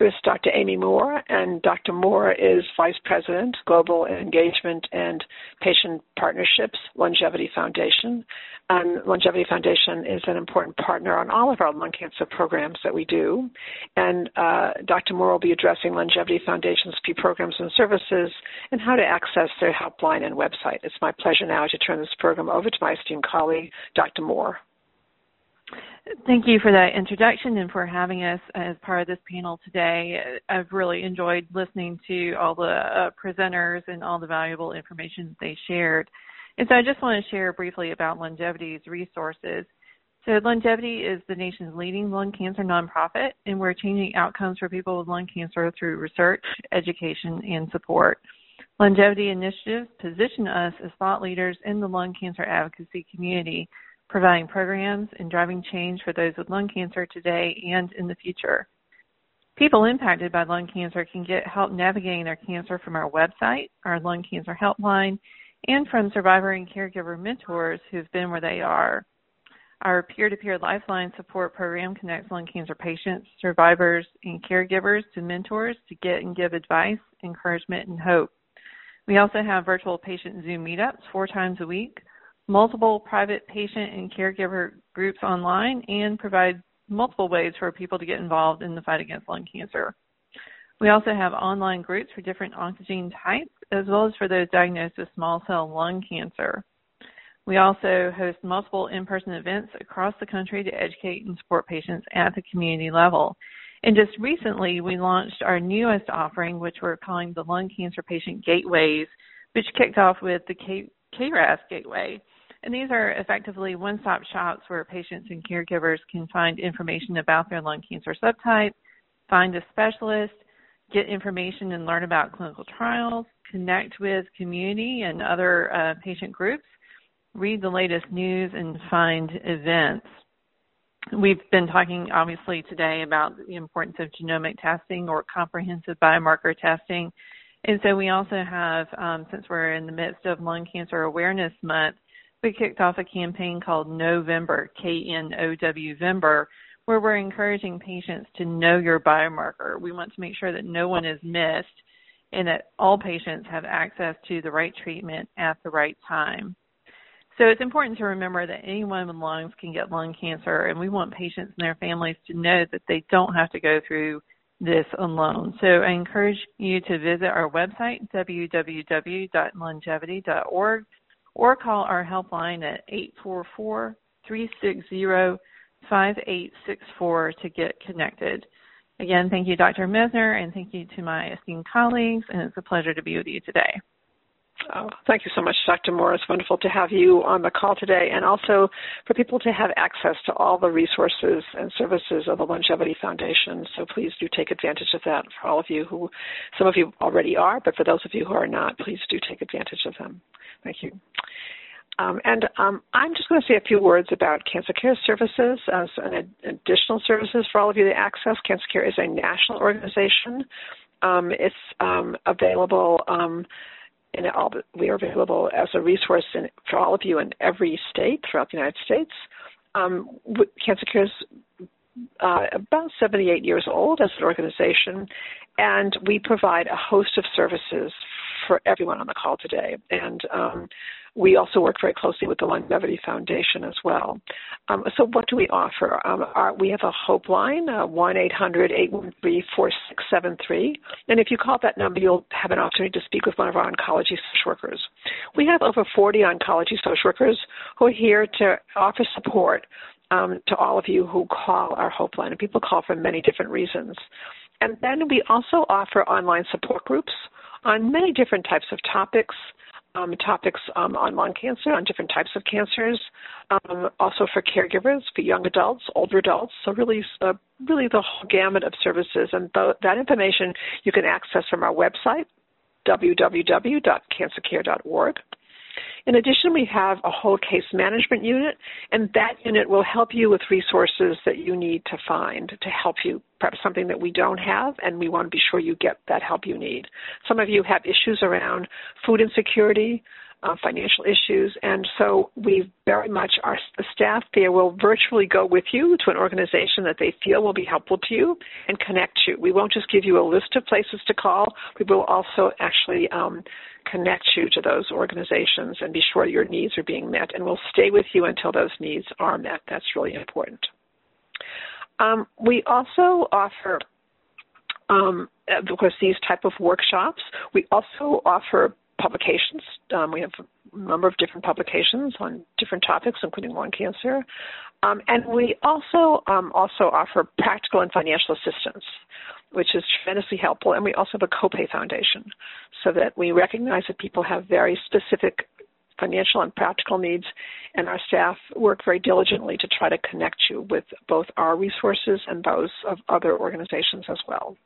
Is Doctor Amy Moore, and Doctor Moore is Vice President, Global Engagement and Patient Partnerships, Longevity Foundation. And Longevity Foundation is an important partner on all of our lung cancer programs that we do. And uh, Doctor Moore will be addressing Longevity Foundation's key programs and services and how to access their helpline and website. It's my pleasure now to turn this program over to my esteemed colleague, Doctor Moore. Thank you for that introduction and for having us as part of this panel today. I've really enjoyed listening to all the uh, presenters and all the valuable information they shared. And so I just want to share briefly about Longevity's resources. So Longevity is the nation's leading lung cancer nonprofit, and we're changing outcomes for people with lung cancer through research, education, and support. Longevity initiatives position us as thought leaders in the lung cancer advocacy community, providing programs and driving change for those with lung cancer today and in the future. People impacted by lung cancer can get help navigating their cancer from our website, our lung cancer helpline, and from survivor and caregiver mentors who've been where they are. Our peer-to-peer lifeline support program connects lung cancer patients, survivors, and caregivers to mentors to get and give advice, encouragement, and hope. We also have virtual patient Zoom meetups four times a week, multiple private patient and caregiver groups online, and provide multiple ways for people to get involved in the fight against lung cancer. We also have online groups for different oncogene types, as well as for those diagnosed with small cell lung cancer. We also host multiple in-person events across the country to educate and support patients at the community level. And just recently, we launched our newest offering, which we're calling the Lung Cancer Patient Gateways, which kicked off with the K- KRAS Gateway. And these are effectively one-stop shops where patients and caregivers can find information about their lung cancer subtype, find a specialist, get information and learn about clinical trials, connect with community and other uh, patient groups, read the latest news, and find events. We've been talking, obviously, today about the importance of genomic testing or comprehensive biomarker testing. And so we also have, um, since we're in the midst of Lung Cancer Awareness Month, we kicked off a campaign called November, K N O W Vember, where we're encouraging patients to know your biomarker. We want to make sure that no one is missed and that all patients have access to the right treatment at the right time. So it's important to remember that anyone with lungs can get lung cancer, and we want patients and their families to know that they don't have to go through this alone. So I encourage you to visit our website, w w w dot longevity dot org, or call our helpline at eight four four, three six zero, five eight six four to get connected. Again, thank you, Doctor Messner, and thank you to my esteemed colleagues, and it's a pleasure to be with you today. Oh, thank you so much, Doctor Moore. It's wonderful to have you on the call today, and also for people to have access to all the resources and services of the Longevity Foundation. So please do take advantage of that for all of you who, some of you already are, but for those of you who are not, please do take advantage of them. Thank you. Um, and um, I'm just going to say a few words about Cancer Care services as an ad additional services for all of you to access. Cancer Care is a national organization. Um, it's um, available. Um, And all, we are available as a resource in, for all of you in every state throughout the United States. Um, Cancer Care is uh, about seventy-eight years old as an organization, and we provide a host of services for everyone on the call today. And um, we also work very closely with the Longevity Foundation as well. Um, so what do we offer? Um, our, we have a HOPE line, uh, one eight hundred, eight one three, four six seven three. And if you call that number, you'll have an opportunity to speak with one of our oncology social workers. We have over forty oncology social workers who are here to offer support um, to all of you who call our HOPE line. And people call for many different reasons. And then we also offer online support groups on many different types of topics, um, topics um, on lung cancer, on different types of cancers, um, also for caregivers, for young adults, older adults, so really uh, really the whole gamut of services. And th that information you can access from our website, w w w dot cancer care dot org. In addition, we have a whole case management unit, and that unit will help you with resources that you need to find to help you, perhaps something that we don't have, and we want to be sure you get that help you need. Some of you have issues around food insecurity, uh, financial issues, and so we very much, our the staff there will virtually go with you to an organization that they feel will be helpful to you and connect you. We won't just give you a list of places to call. We will also actually um, connect you to those organizations and be sure your needs are being met, and we'll stay with you until those needs are met. That's really important. Um, we also offer, um, of course, these type of workshops. We also offer publications. Um, we have a number of different publications on different topics, including lung cancer. Um, and we also um, also offer practical and financial assistance, which is tremendously helpful. And we also have a copay foundation, so that we recognize that people have very specific financial and practical needs, and our staff work very diligently to try to connect you with both our resources and those of other organizations as well.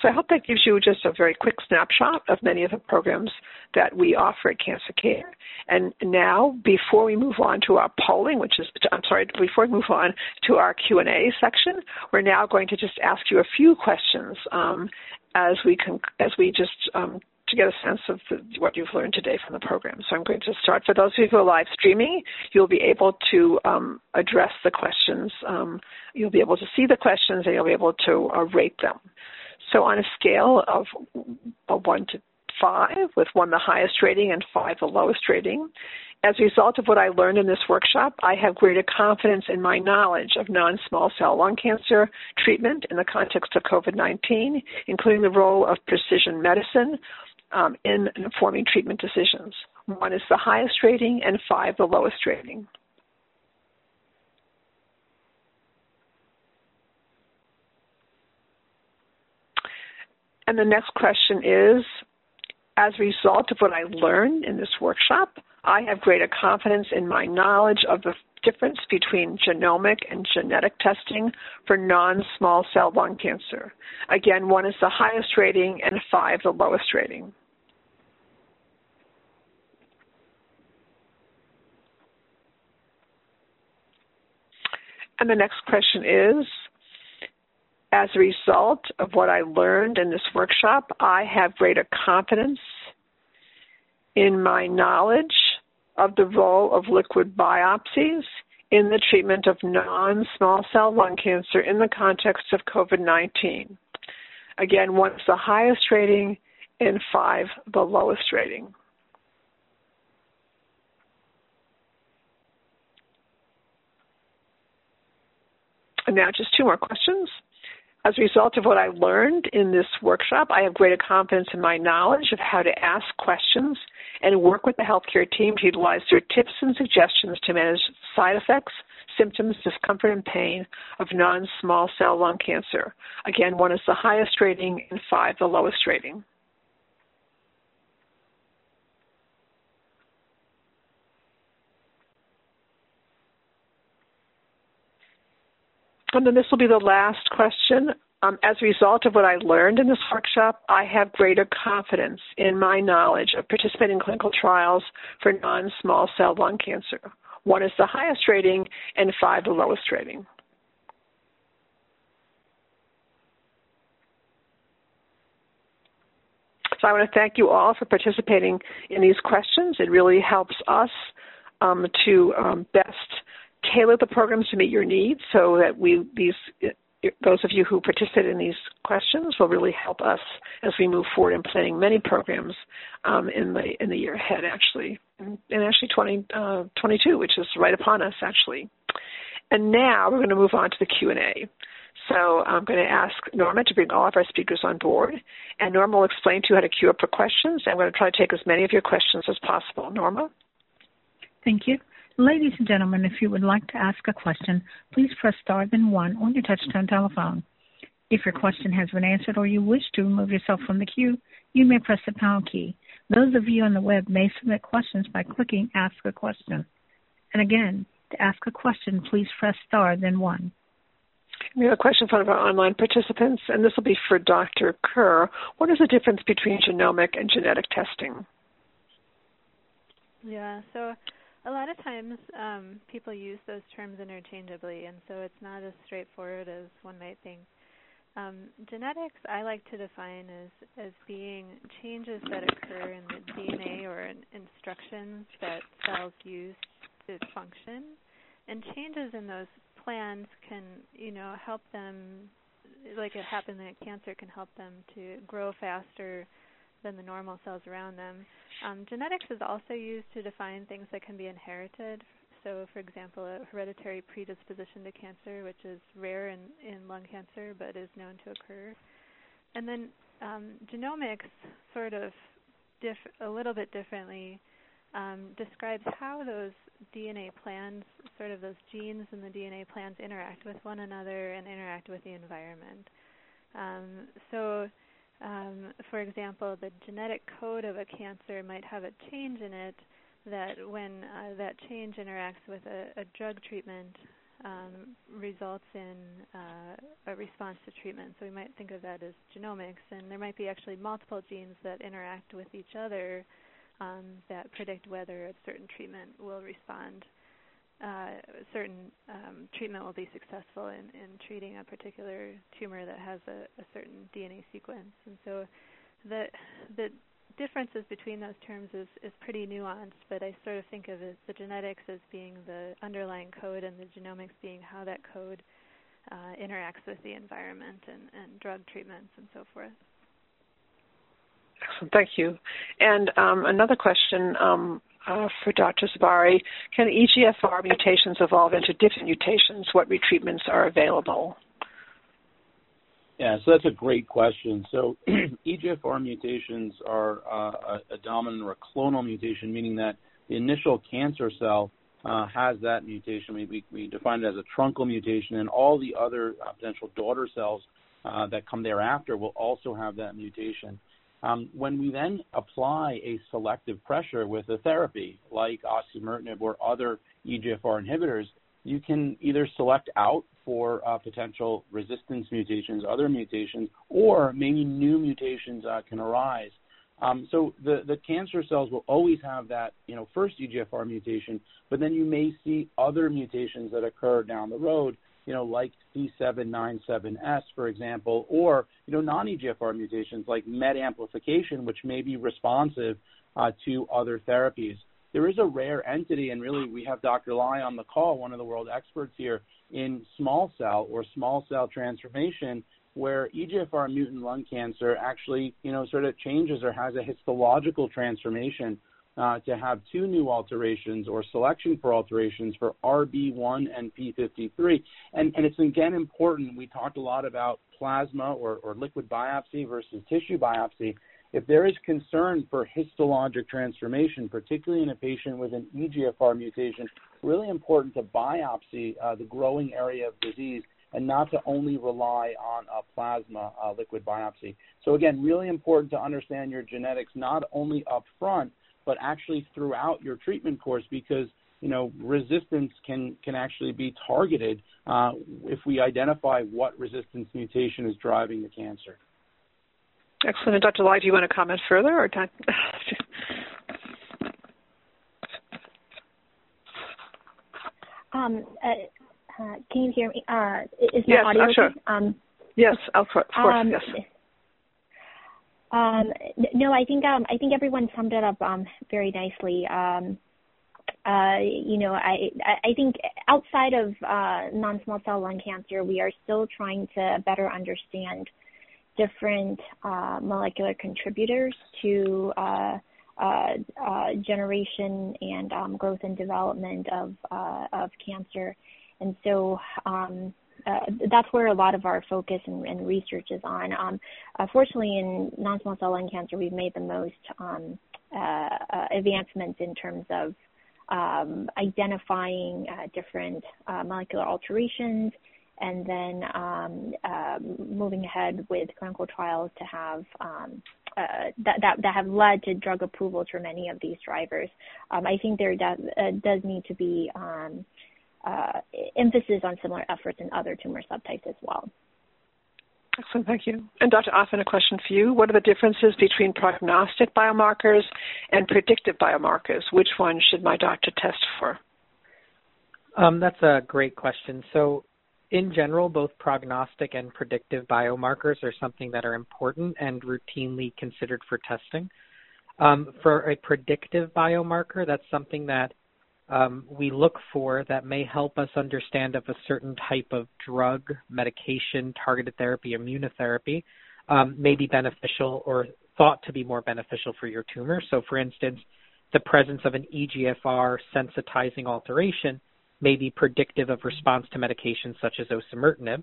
So I hope that gives you just a very quick snapshot of many of the programs that we offer at Cancer Care. And now, before we move on to our polling, which is, I'm sorry, before we move on to our Q and A section, we're now going to just ask you a few questions um, as we can, as we just um, to get a sense of the, what you've learned today from the program. So I'm going to start. For those of you who are live streaming, you'll be able to um, address the questions. Um, you'll be able to see the questions, and you'll be able to uh, rate them. So on a scale of a one to five, with one the highest rating and five the lowest rating, as a result of what I learned in this workshop, I have greater confidence in my knowledge of non-small cell lung cancer treatment in the context of COVID nineteen, including the role of precision medicine um, in informing treatment decisions. One is the highest rating and five the lowest rating. And the next question is, as a result of what I learned in this workshop, I have greater confidence in my knowledge of the difference between genomic and genetic testing for non-small cell lung cancer. Again, one is the highest rating and five the lowest rating. And the next question is, as a result of what I learned in this workshop, I have greater confidence in my knowledge of the role of liquid biopsies in the treatment of non-small cell lung cancer in the context of COVID nineteen. Again, one is the highest rating and five the lowest rating. And now just two more questions. As a result of what I learned in this workshop, I have greater confidence in my knowledge of how to ask questions and work with the healthcare team to utilize their tips and suggestions to manage side effects, symptoms, discomfort, and pain of non-small cell lung cancer. Again, one is the highest rating and five the lowest rating. And then this will be the last question. Um, as a result of what I learned in this workshop, I have greater confidence in my knowledge of participating in clinical trials for non-small cell lung cancer. One is the highest rating and five the lowest rating. So I want to thank you all for participating in these questions. It really helps us um, to um, best tailor the programs to meet your needs so that we these those of you who participate in these questions will really help us as we move forward in planning many programs um, in the in the year ahead, actually, and actually twenty twenty-two, which is right upon us, actually. And now we're going to move on to the Q and A. So I'm going to ask Norma to bring all of our speakers on board, and Norma will explain to you how to queue up for questions. I'm going to try to take as many of your questions as possible. Norma? Thank you. Ladies and gentlemen, if you would like to ask a question, please press star then one on your touch-tone telephone. If your question has been answered or you wish to remove yourself from the queue, you may press the pound key. Those of you on the web may submit questions by clicking Ask a Question. And again, to ask a question, please press star then one. We have a question from one of our online participants, and this will be for Doctor Kerr. What is the difference between genomic and genetic testing? Yeah, so a lot of times um, people use those terms interchangeably, and so it's not as straightforward as one might think. Um, genetics, I like to define as, as being changes that occur in the D N A or in instructions that cells use to function, and changes in those plans can, you know, help them, like it happened in cancer, can help them to grow faster than the normal cells around them. Um, genetics is also used to define things that can be inherited. So, for example, a hereditary predisposition to cancer, which is rare in, in lung cancer but is known to occur. And then um, genomics sort of diff a little bit differently um, describes how those D N A plans, sort of those genes in the D N A plans, interact with one another and interact with the environment. Um, so, um, for example, the genetic code of a cancer might have a change in it that when uh, that change interacts with a, a drug treatment um, results in uh, a response to treatment. So we might think of that as genomics, and there might be actually multiple genes that interact with each other Um, that predict whether a certain treatment will respond, uh, a certain um, treatment will be successful in, in treating a particular tumor that has a, a certain D N A sequence. And so the the differences between those terms is, is pretty nuanced, but I sort of think of it, the genetics as being the underlying code and the genomics being how that code uh, interacts with the environment and, and drug treatments and so forth. Excellent. Thank you. And um, another question um, uh, for Doctor Sabari. Can E G F R mutations evolve into different mutations? What retreatments are available? Yeah, so that's a great question. So E G F R mutations are uh, a, a dominant or a clonal mutation, meaning that the initial cancer cell uh, has that mutation. We, we, we define it as a truncal mutation, and all the other uh, potential daughter cells uh, that come thereafter will also have that mutation. Um, when we then apply a selective pressure with a therapy like osimertinib or other E G F R inhibitors, you can either select out for uh, potential resistance mutations, other mutations, or maybe new mutations uh, can arise. Um, so the, the cancer cells will always have that, you know, first E G F R mutation, but then you may see other mutations that occur down the road, you know, like C seven nine seven S, for example, or, you know, non-E G F R mutations like MET amplification, which may be responsive uh, to other therapies. There is a rare entity, and really we have Doctor Lai on the call, one of the world experts here, in small cell or small cell transformation, where E G F R mutant lung cancer actually, you know, sort of changes or has a histological transformation uh, to have two new alterations or selection for alterations for R B one and P fifty-three. And, and it's, again, important. We talked a lot about plasma or, or liquid biopsy versus tissue biopsy. If there is concern for histologic transformation, particularly in a patient with an E G F R mutation, really important to biopsy uh, the growing area of disease and not to only rely on a plasma uh, liquid biopsy. So again, really important to understand your genetics not only up front, but actually throughout your treatment course, because you know, resistance can, can actually be targeted uh, if we identify what resistance mutation is driving the cancer. Excellent. And Doctor Lai, do you want to comment further? Or time? um, uh, uh, can you hear me? Uh, is my yes, audio I'm sure. Um, yes, of course. Um, yes. Um, no, I think um, I think everyone summed it up um, very nicely. Um, uh, you know, I I think outside of uh, non-small cell lung cancer, we are still trying to better understand different uh, molecular contributors to uh, uh, uh, generation and um, growth and development of uh, of cancer, and so. Um, Uh, that's where a lot of our focus and, and research is on. Um, uh, fortunately, in non-small cell lung cancer, we've made the most um, uh, uh, advancements in terms of um, identifying uh, different uh, molecular alterations and then um, uh, moving ahead with clinical trials to have um, uh, that, that, that have led to drug approvals for many of these drivers. Um, I think there does, uh, does need to be um, Uh, emphasis on similar efforts in other tumor subtypes as well. Excellent, thank you. And Doctor Offen, a question for you. What are the differences between prognostic biomarkers and predictive biomarkers? Which one should my doctor test for? Um, that's a great question. So in general, both prognostic and predictive biomarkers are something that are important and routinely considered for testing. Um, for a predictive biomarker, that's something that Um, we look for that may help us understand if a certain type of drug, medication, targeted therapy, immunotherapy um, may be beneficial or thought to be more beneficial for your tumor. So, for instance, the presence of an E G F R sensitizing alteration may be predictive of response to medications such as osimertinib.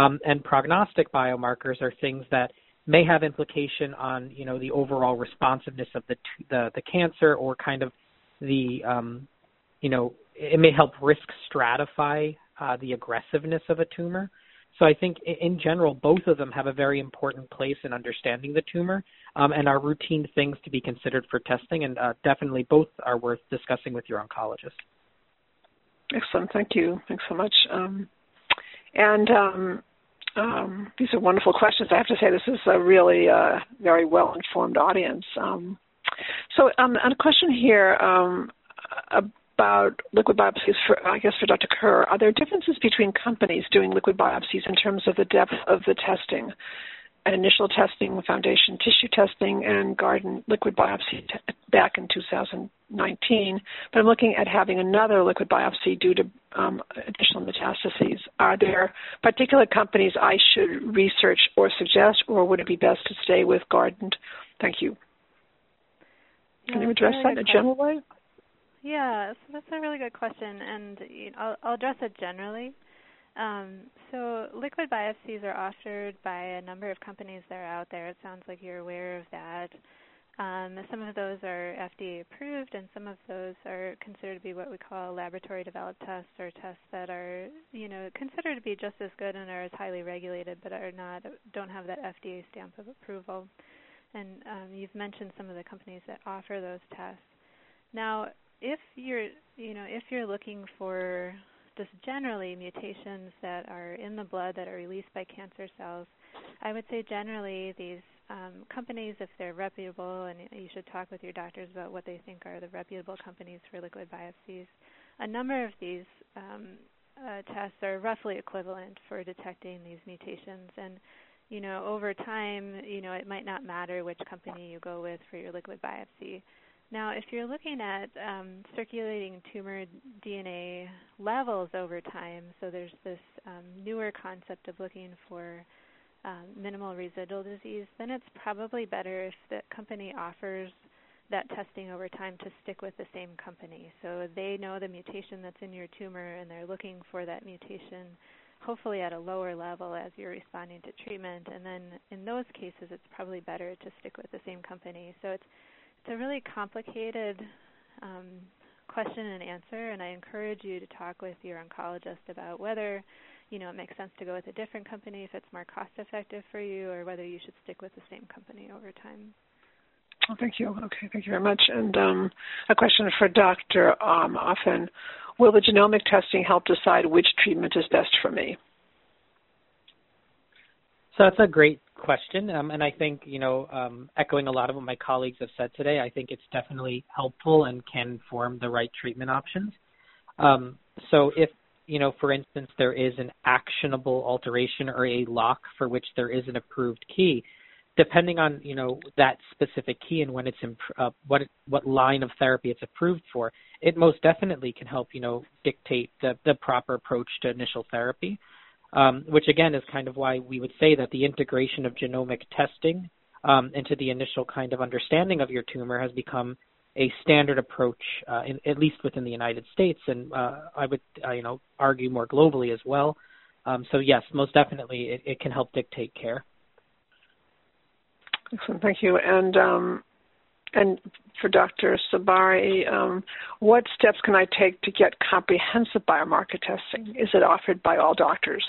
Um, and prognostic biomarkers are things that may have implication on, you know, the overall responsiveness of the t- the, the cancer or kind of the um, you know, it may help risk stratify uh, the aggressiveness of a tumor. So I think in general, both of them have a very important place in understanding the tumor um, and are routine things to be considered for testing. And uh, definitely both are worth discussing with your oncologist. Excellent. Thank you. Thanks so much. Um, and um, um, these are wonderful questions. I have to say this is a really uh, very well-informed audience. Um, so um, and a question here um, about about liquid biopsies, for, I guess for Doctor Kerr, are there differences between companies doing liquid biopsies in terms of the depth of the testing, initial testing, foundation tissue testing, and garden liquid biopsy t- back in two thousand nineteen? But I'm looking at having another liquid biopsy due to um, additional metastases. Are there particular companies I should research or suggest, or would it be best to stay with garden? Thank you. Can you address that in a general way? Yeah, so that's a really good question, and you know, I'll, I'll address it generally. Um, so liquid biopsies are offered by a number of companies that are out there. It sounds like you're aware of that. Um, some of those are F D A approved, and some of those are considered to be what we call laboratory-developed tests or tests that are, you know, considered to be just as good and are as highly regulated but are not don't have that F D A stamp of approval. And um, you've mentioned some of the companies that offer those tests. Now, If you're, you know, if you're looking for just generally mutations that are in the blood that are released by cancer cells, I would say generally these um, companies, if they're reputable, and you should talk with your doctors about what they think are the reputable companies for liquid biopsies, a number of these um, uh, tests are roughly equivalent for detecting these mutations. And, you know, over time, you know, it might not matter which company you go with for your liquid biopsy. Now, if you're looking at um, circulating tumor D N A levels over time, so there's this um, newer concept of looking for um, minimal residual disease, then it's probably better if the company offers that testing over time to stick with the same company. So they know the mutation that's in your tumor, and they're looking for that mutation, hopefully at a lower level as you're responding to treatment. And then in those cases, it's probably better to stick with the same company. So it's It's a really complicated um, question and answer, and I encourage you to talk with your oncologist about whether, you know, it makes sense to go with a different company if it's more cost-effective for you, or whether you should stick with the same company over time. Well, thank you. Okay, thank you very much. And um, a question for Doctor Um, Offen. Will the genomic testing help decide which treatment is best for me? So that's a great question. Um, and I think, you know, um, echoing a lot of what my colleagues have said today, I think it's definitely helpful and can inform the right treatment options. Um, so if, you know, for instance, there is an actionable alteration or a lock for which there is an approved key, depending on, you know, that specific key and when it's imp uh, what what line of therapy it's approved for, it most definitely can help, you know, dictate the, the proper approach to initial therapy, um, which again is kind of why we would say that the integration of genomic testing um, into the initial kind of understanding of your tumor has become a standard approach, uh, in, at least within the United States, and uh, I would, uh, you know, argue more globally as well. Um, so yes, most definitely it, it can help dictate care. Excellent, thank you. And um, and for Doctor Sabari, um, what steps can I take to get comprehensive biomarker testing? Is it offered by all doctors?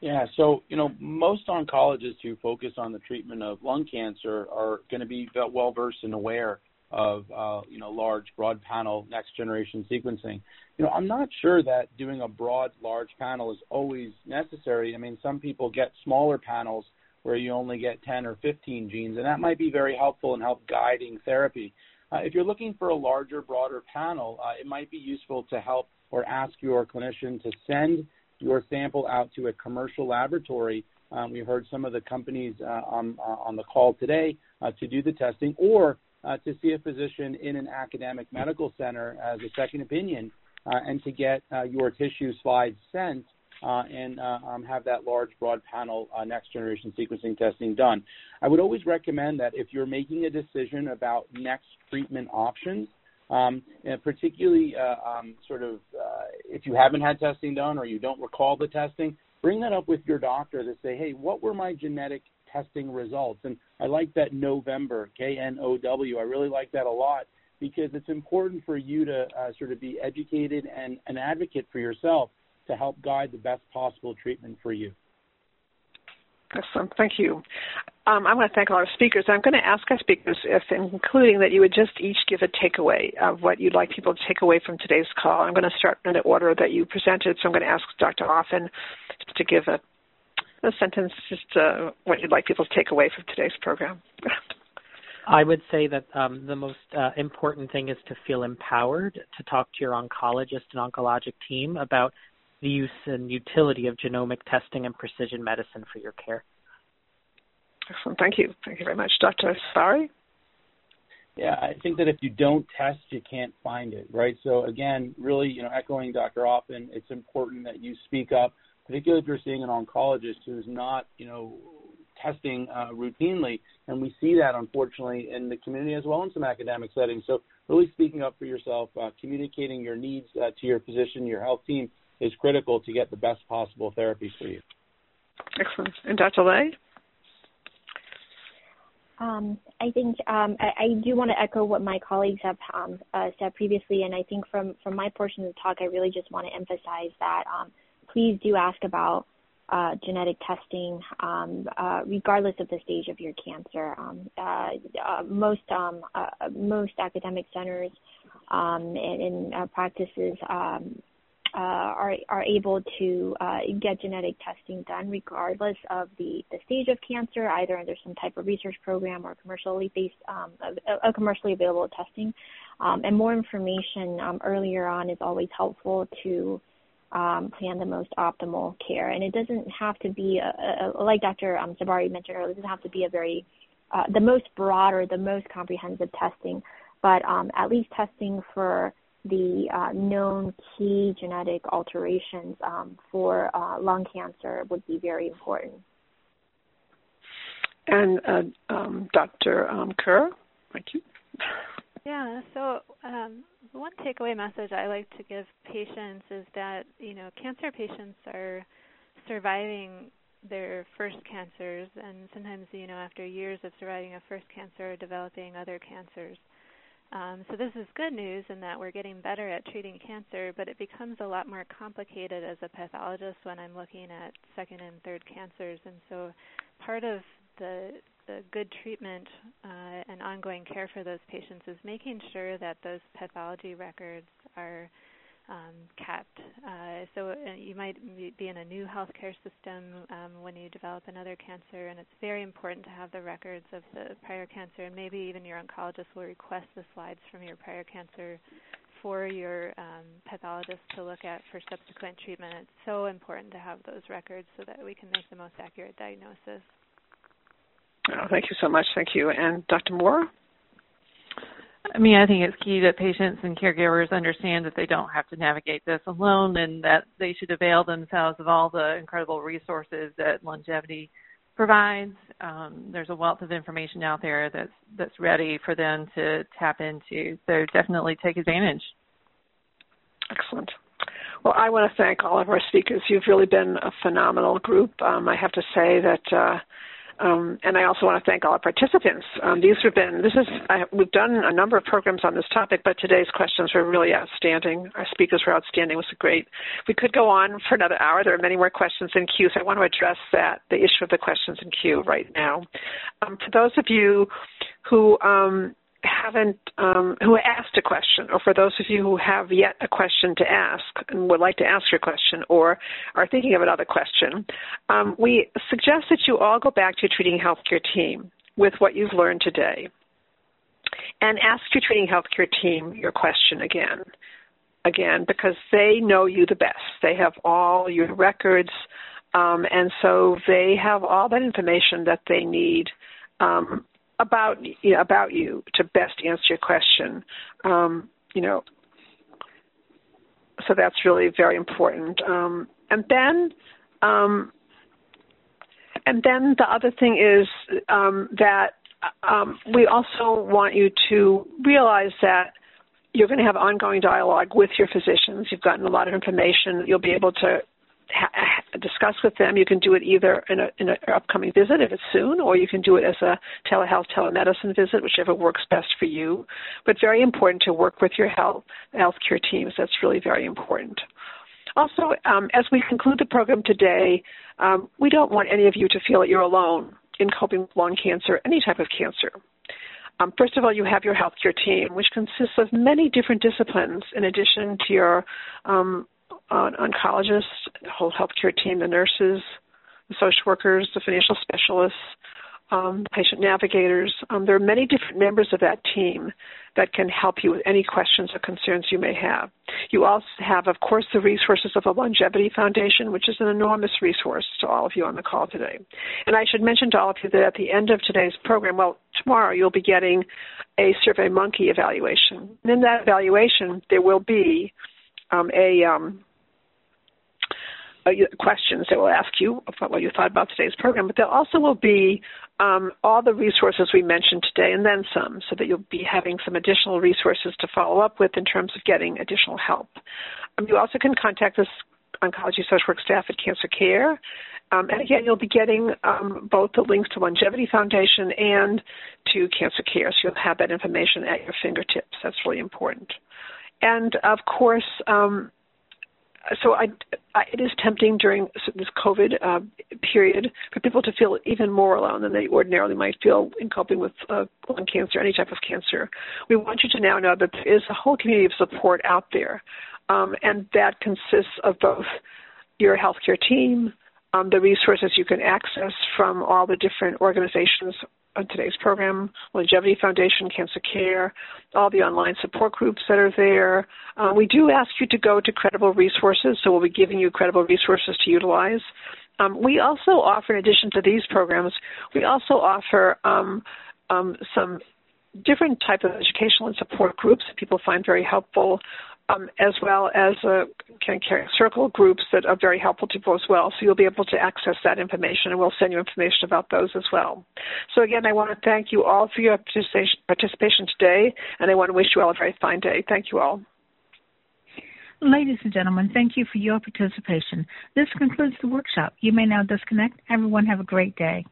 Yeah, so, you know, most oncologists who focus on the treatment of lung cancer are going to be well-versed and aware of, uh, you know, large, broad panel, next-generation sequencing. You know, I'm not sure that doing a broad, large panel is always necessary. I mean, some people get smaller panels where you only get ten or fifteen genes, and that might be very helpful in help guiding therapy. Uh, if you're looking for a larger, broader panel, uh, it might be useful to help or ask your clinician to send your sample out to a commercial laboratory. Um, we heard some of the companies uh, on, uh, on the call today uh, to do the testing, or uh, to see a physician in an academic medical center as a second opinion, uh, and to get uh, your tissue slides sent uh, and uh, um, have that large, broad panel uh, next generation sequencing testing done. I would always recommend that if you're making a decision about next treatment options, Um, and particularly uh, um, sort of uh, if you haven't had testing done or you don't recall the testing, bring that up with your doctor to say, hey, what were my genetic testing results? And I like that November, K N O W. I really like that a lot because it's important for you to uh, sort of be educated and an advocate for yourself to help guide the best possible treatment for you. Excellent. Thank you. Um, I want to thank all our speakers. I'm going to ask our speakers if, in concluding, that you would just each give a takeaway of what you'd like people to take away from today's call. I'm going to start in the order that you presented, so I'm going to ask Doctor Offen to give a, a sentence, just uh, what you'd like people to take away from today's program. I would say that um, the most uh, important thing is to feel empowered to talk to your oncologist and oncologic team about the use and utility of genomic testing and precision medicine for your care. Excellent. Thank you. Thank you very much. Doctor Sabari? Yeah, I think that if you don't test, you can't find it, right? So, again, really, you know, echoing Doctor Offen, it's important that you speak up, particularly if you're seeing an oncologist who's not, you know, testing uh, routinely. And we see that, unfortunately, in the community as well in some academic settings. So really speaking up for yourself, uh, communicating your needs uh, to your physician, your health team, is critical to get the best possible therapy for you. Excellent. And Doctor Lai? Um, I think um, I, I do want to echo what my colleagues have um, uh, said previously, and I think from, from my portion of the talk, I really just want to emphasize that um, please do ask about uh, genetic testing, um, uh, regardless of the stage of your cancer. Um, uh, uh, most, um, uh, most academic centers um, and, and uh, practices um, Uh, are, are able to uh, get genetic testing done regardless of the, the stage of cancer, either under some type of research program or commercially based, um, a, a commercially available testing. Um, and more information um, earlier on is always helpful to um, plan the most optimal care. And it doesn't have to be, a, a, like Doctor Um, Sabari mentioned earlier, it doesn't have to be a very, uh, the most broad or the most comprehensive testing, but um, at least testing for the uh, known key genetic alterations um, for uh, lung cancer would be very important. And uh, um, Doctor Um, Kerr, thank you. Yeah, so um, one takeaway message I like to give patients is that, you know, cancer patients are surviving their first cancers, and sometimes, you know, after years of surviving a first cancer, developing other cancers. Um, so this is good news in that we're getting better at treating cancer, but it becomes a lot more complicated as a pathologist when I'm looking at second and third cancers. And so part of the the good treatment uh, and ongoing care for those patients is making sure that those pathology records are um, kept. Uh, so you might be in a new healthcare system um, when you develop another cancer, and it's very important to have the records of the prior cancer, and maybe even your oncologist will request the slides from your prior cancer for your um, pathologist to look at for subsequent treatment. It's so important to have those records so that we can make the most accurate diagnosis. Oh, thank you so much. Thank you. And Doctor Moore? I mean, I think it's key that patients and caregivers understand that they don't have to navigate this alone, and that they should avail themselves of all the incredible resources that Longevity provides. Um, there's a wealth of information out there that's that's ready for them to tap into. So definitely take advantage. Excellent. Well, I want to thank all of our speakers. You've really been a phenomenal group. Um, I have to say that. Uh, Um, and I also want to thank all our participants. Um, these have been, this is, I, we've done a number of programs on this topic, but today's questions were really outstanding. Our speakers were outstanding. It was great. We could go on for another hour. There are many more questions in queue, so I want to address that, the issue of the questions in queue right now. Um, for those of you who um, haven't, um, who asked a question, or for those of you who have yet a question to ask and would like to ask your question or are thinking of another question, um, we suggest that you all go back to your treating healthcare team with what you've learned today and ask your treating healthcare team your question again, again, because they know you the best. They have all your records, um, and so they have all that information that they need um, about you know, about you to best answer your question, um, you know. So that's really very important. Um, and then, um, and then the other thing is um, that um, we also want you to realize that you're going to have ongoing dialogue with your physicians. You've gotten a lot of information. You'll be able to discuss with them. You can do it either in, a, in an upcoming visit if it's soon, or you can do it as a telehealth, telemedicine visit, whichever works best for you. But very important to work with your health healthcare teams. That's really very important. Also, um, as we conclude the program today, um, we don't want any of you to feel that you're alone in coping with lung cancer, any type of cancer. Um, first of all, you have your healthcare team, which consists of many different disciplines in addition to your um, On oncologists, the whole healthcare team, the nurses, the social workers, the financial specialists, um, patient navigators. Um, there are many different members of that team that can help you with any questions or concerns you may have. You also have, of course, the resources of the Longevity Foundation, which is an enormous resource to all of you on the call today. And I should mention to all of you that at the end of today's program, well, tomorrow you'll be getting a SurveyMonkey evaluation. And in that evaluation, there will be um, a... Um, Uh, questions that will ask you about what you thought about today's program, but there also will be um, all the resources we mentioned today and then some, so that you'll be having some additional resources to follow up with in terms of getting additional help. Um, you also can contact us oncology social work staff at Cancer Care. Um, and again, you'll be getting um, both the links to Longevity Foundation and to Cancer Care, so you'll have that information at your fingertips. That's really important. And of course, um, So I, I, it is tempting during this COVID uh, period for people to feel even more alone than they ordinarily might feel in coping with uh, lung cancer, any type of cancer. We want you to now know that there is a whole community of support out there, um, and that consists of both your healthcare team, um, the resources you can access from all the different organizations on today's program, Longevity Foundation, Cancer Care, all the online support groups that are there. Um, we do ask you to go to credible resources, so we'll be giving you credible resources to utilize. Um, we also offer, in addition to these programs, we also offer um, um, some different type of educational and support groups that people find very helpful, um, as well as uh, care circle groups that are very helpful to people as well. So you'll be able to access that information, and we'll send you information about those as well. So again, I want to thank you all for your participation, participation today, and I want to wish you all a very fine day. Thank you all. Ladies and gentlemen, thank you for your participation. This concludes the workshop. You may now disconnect. Everyone have a great day.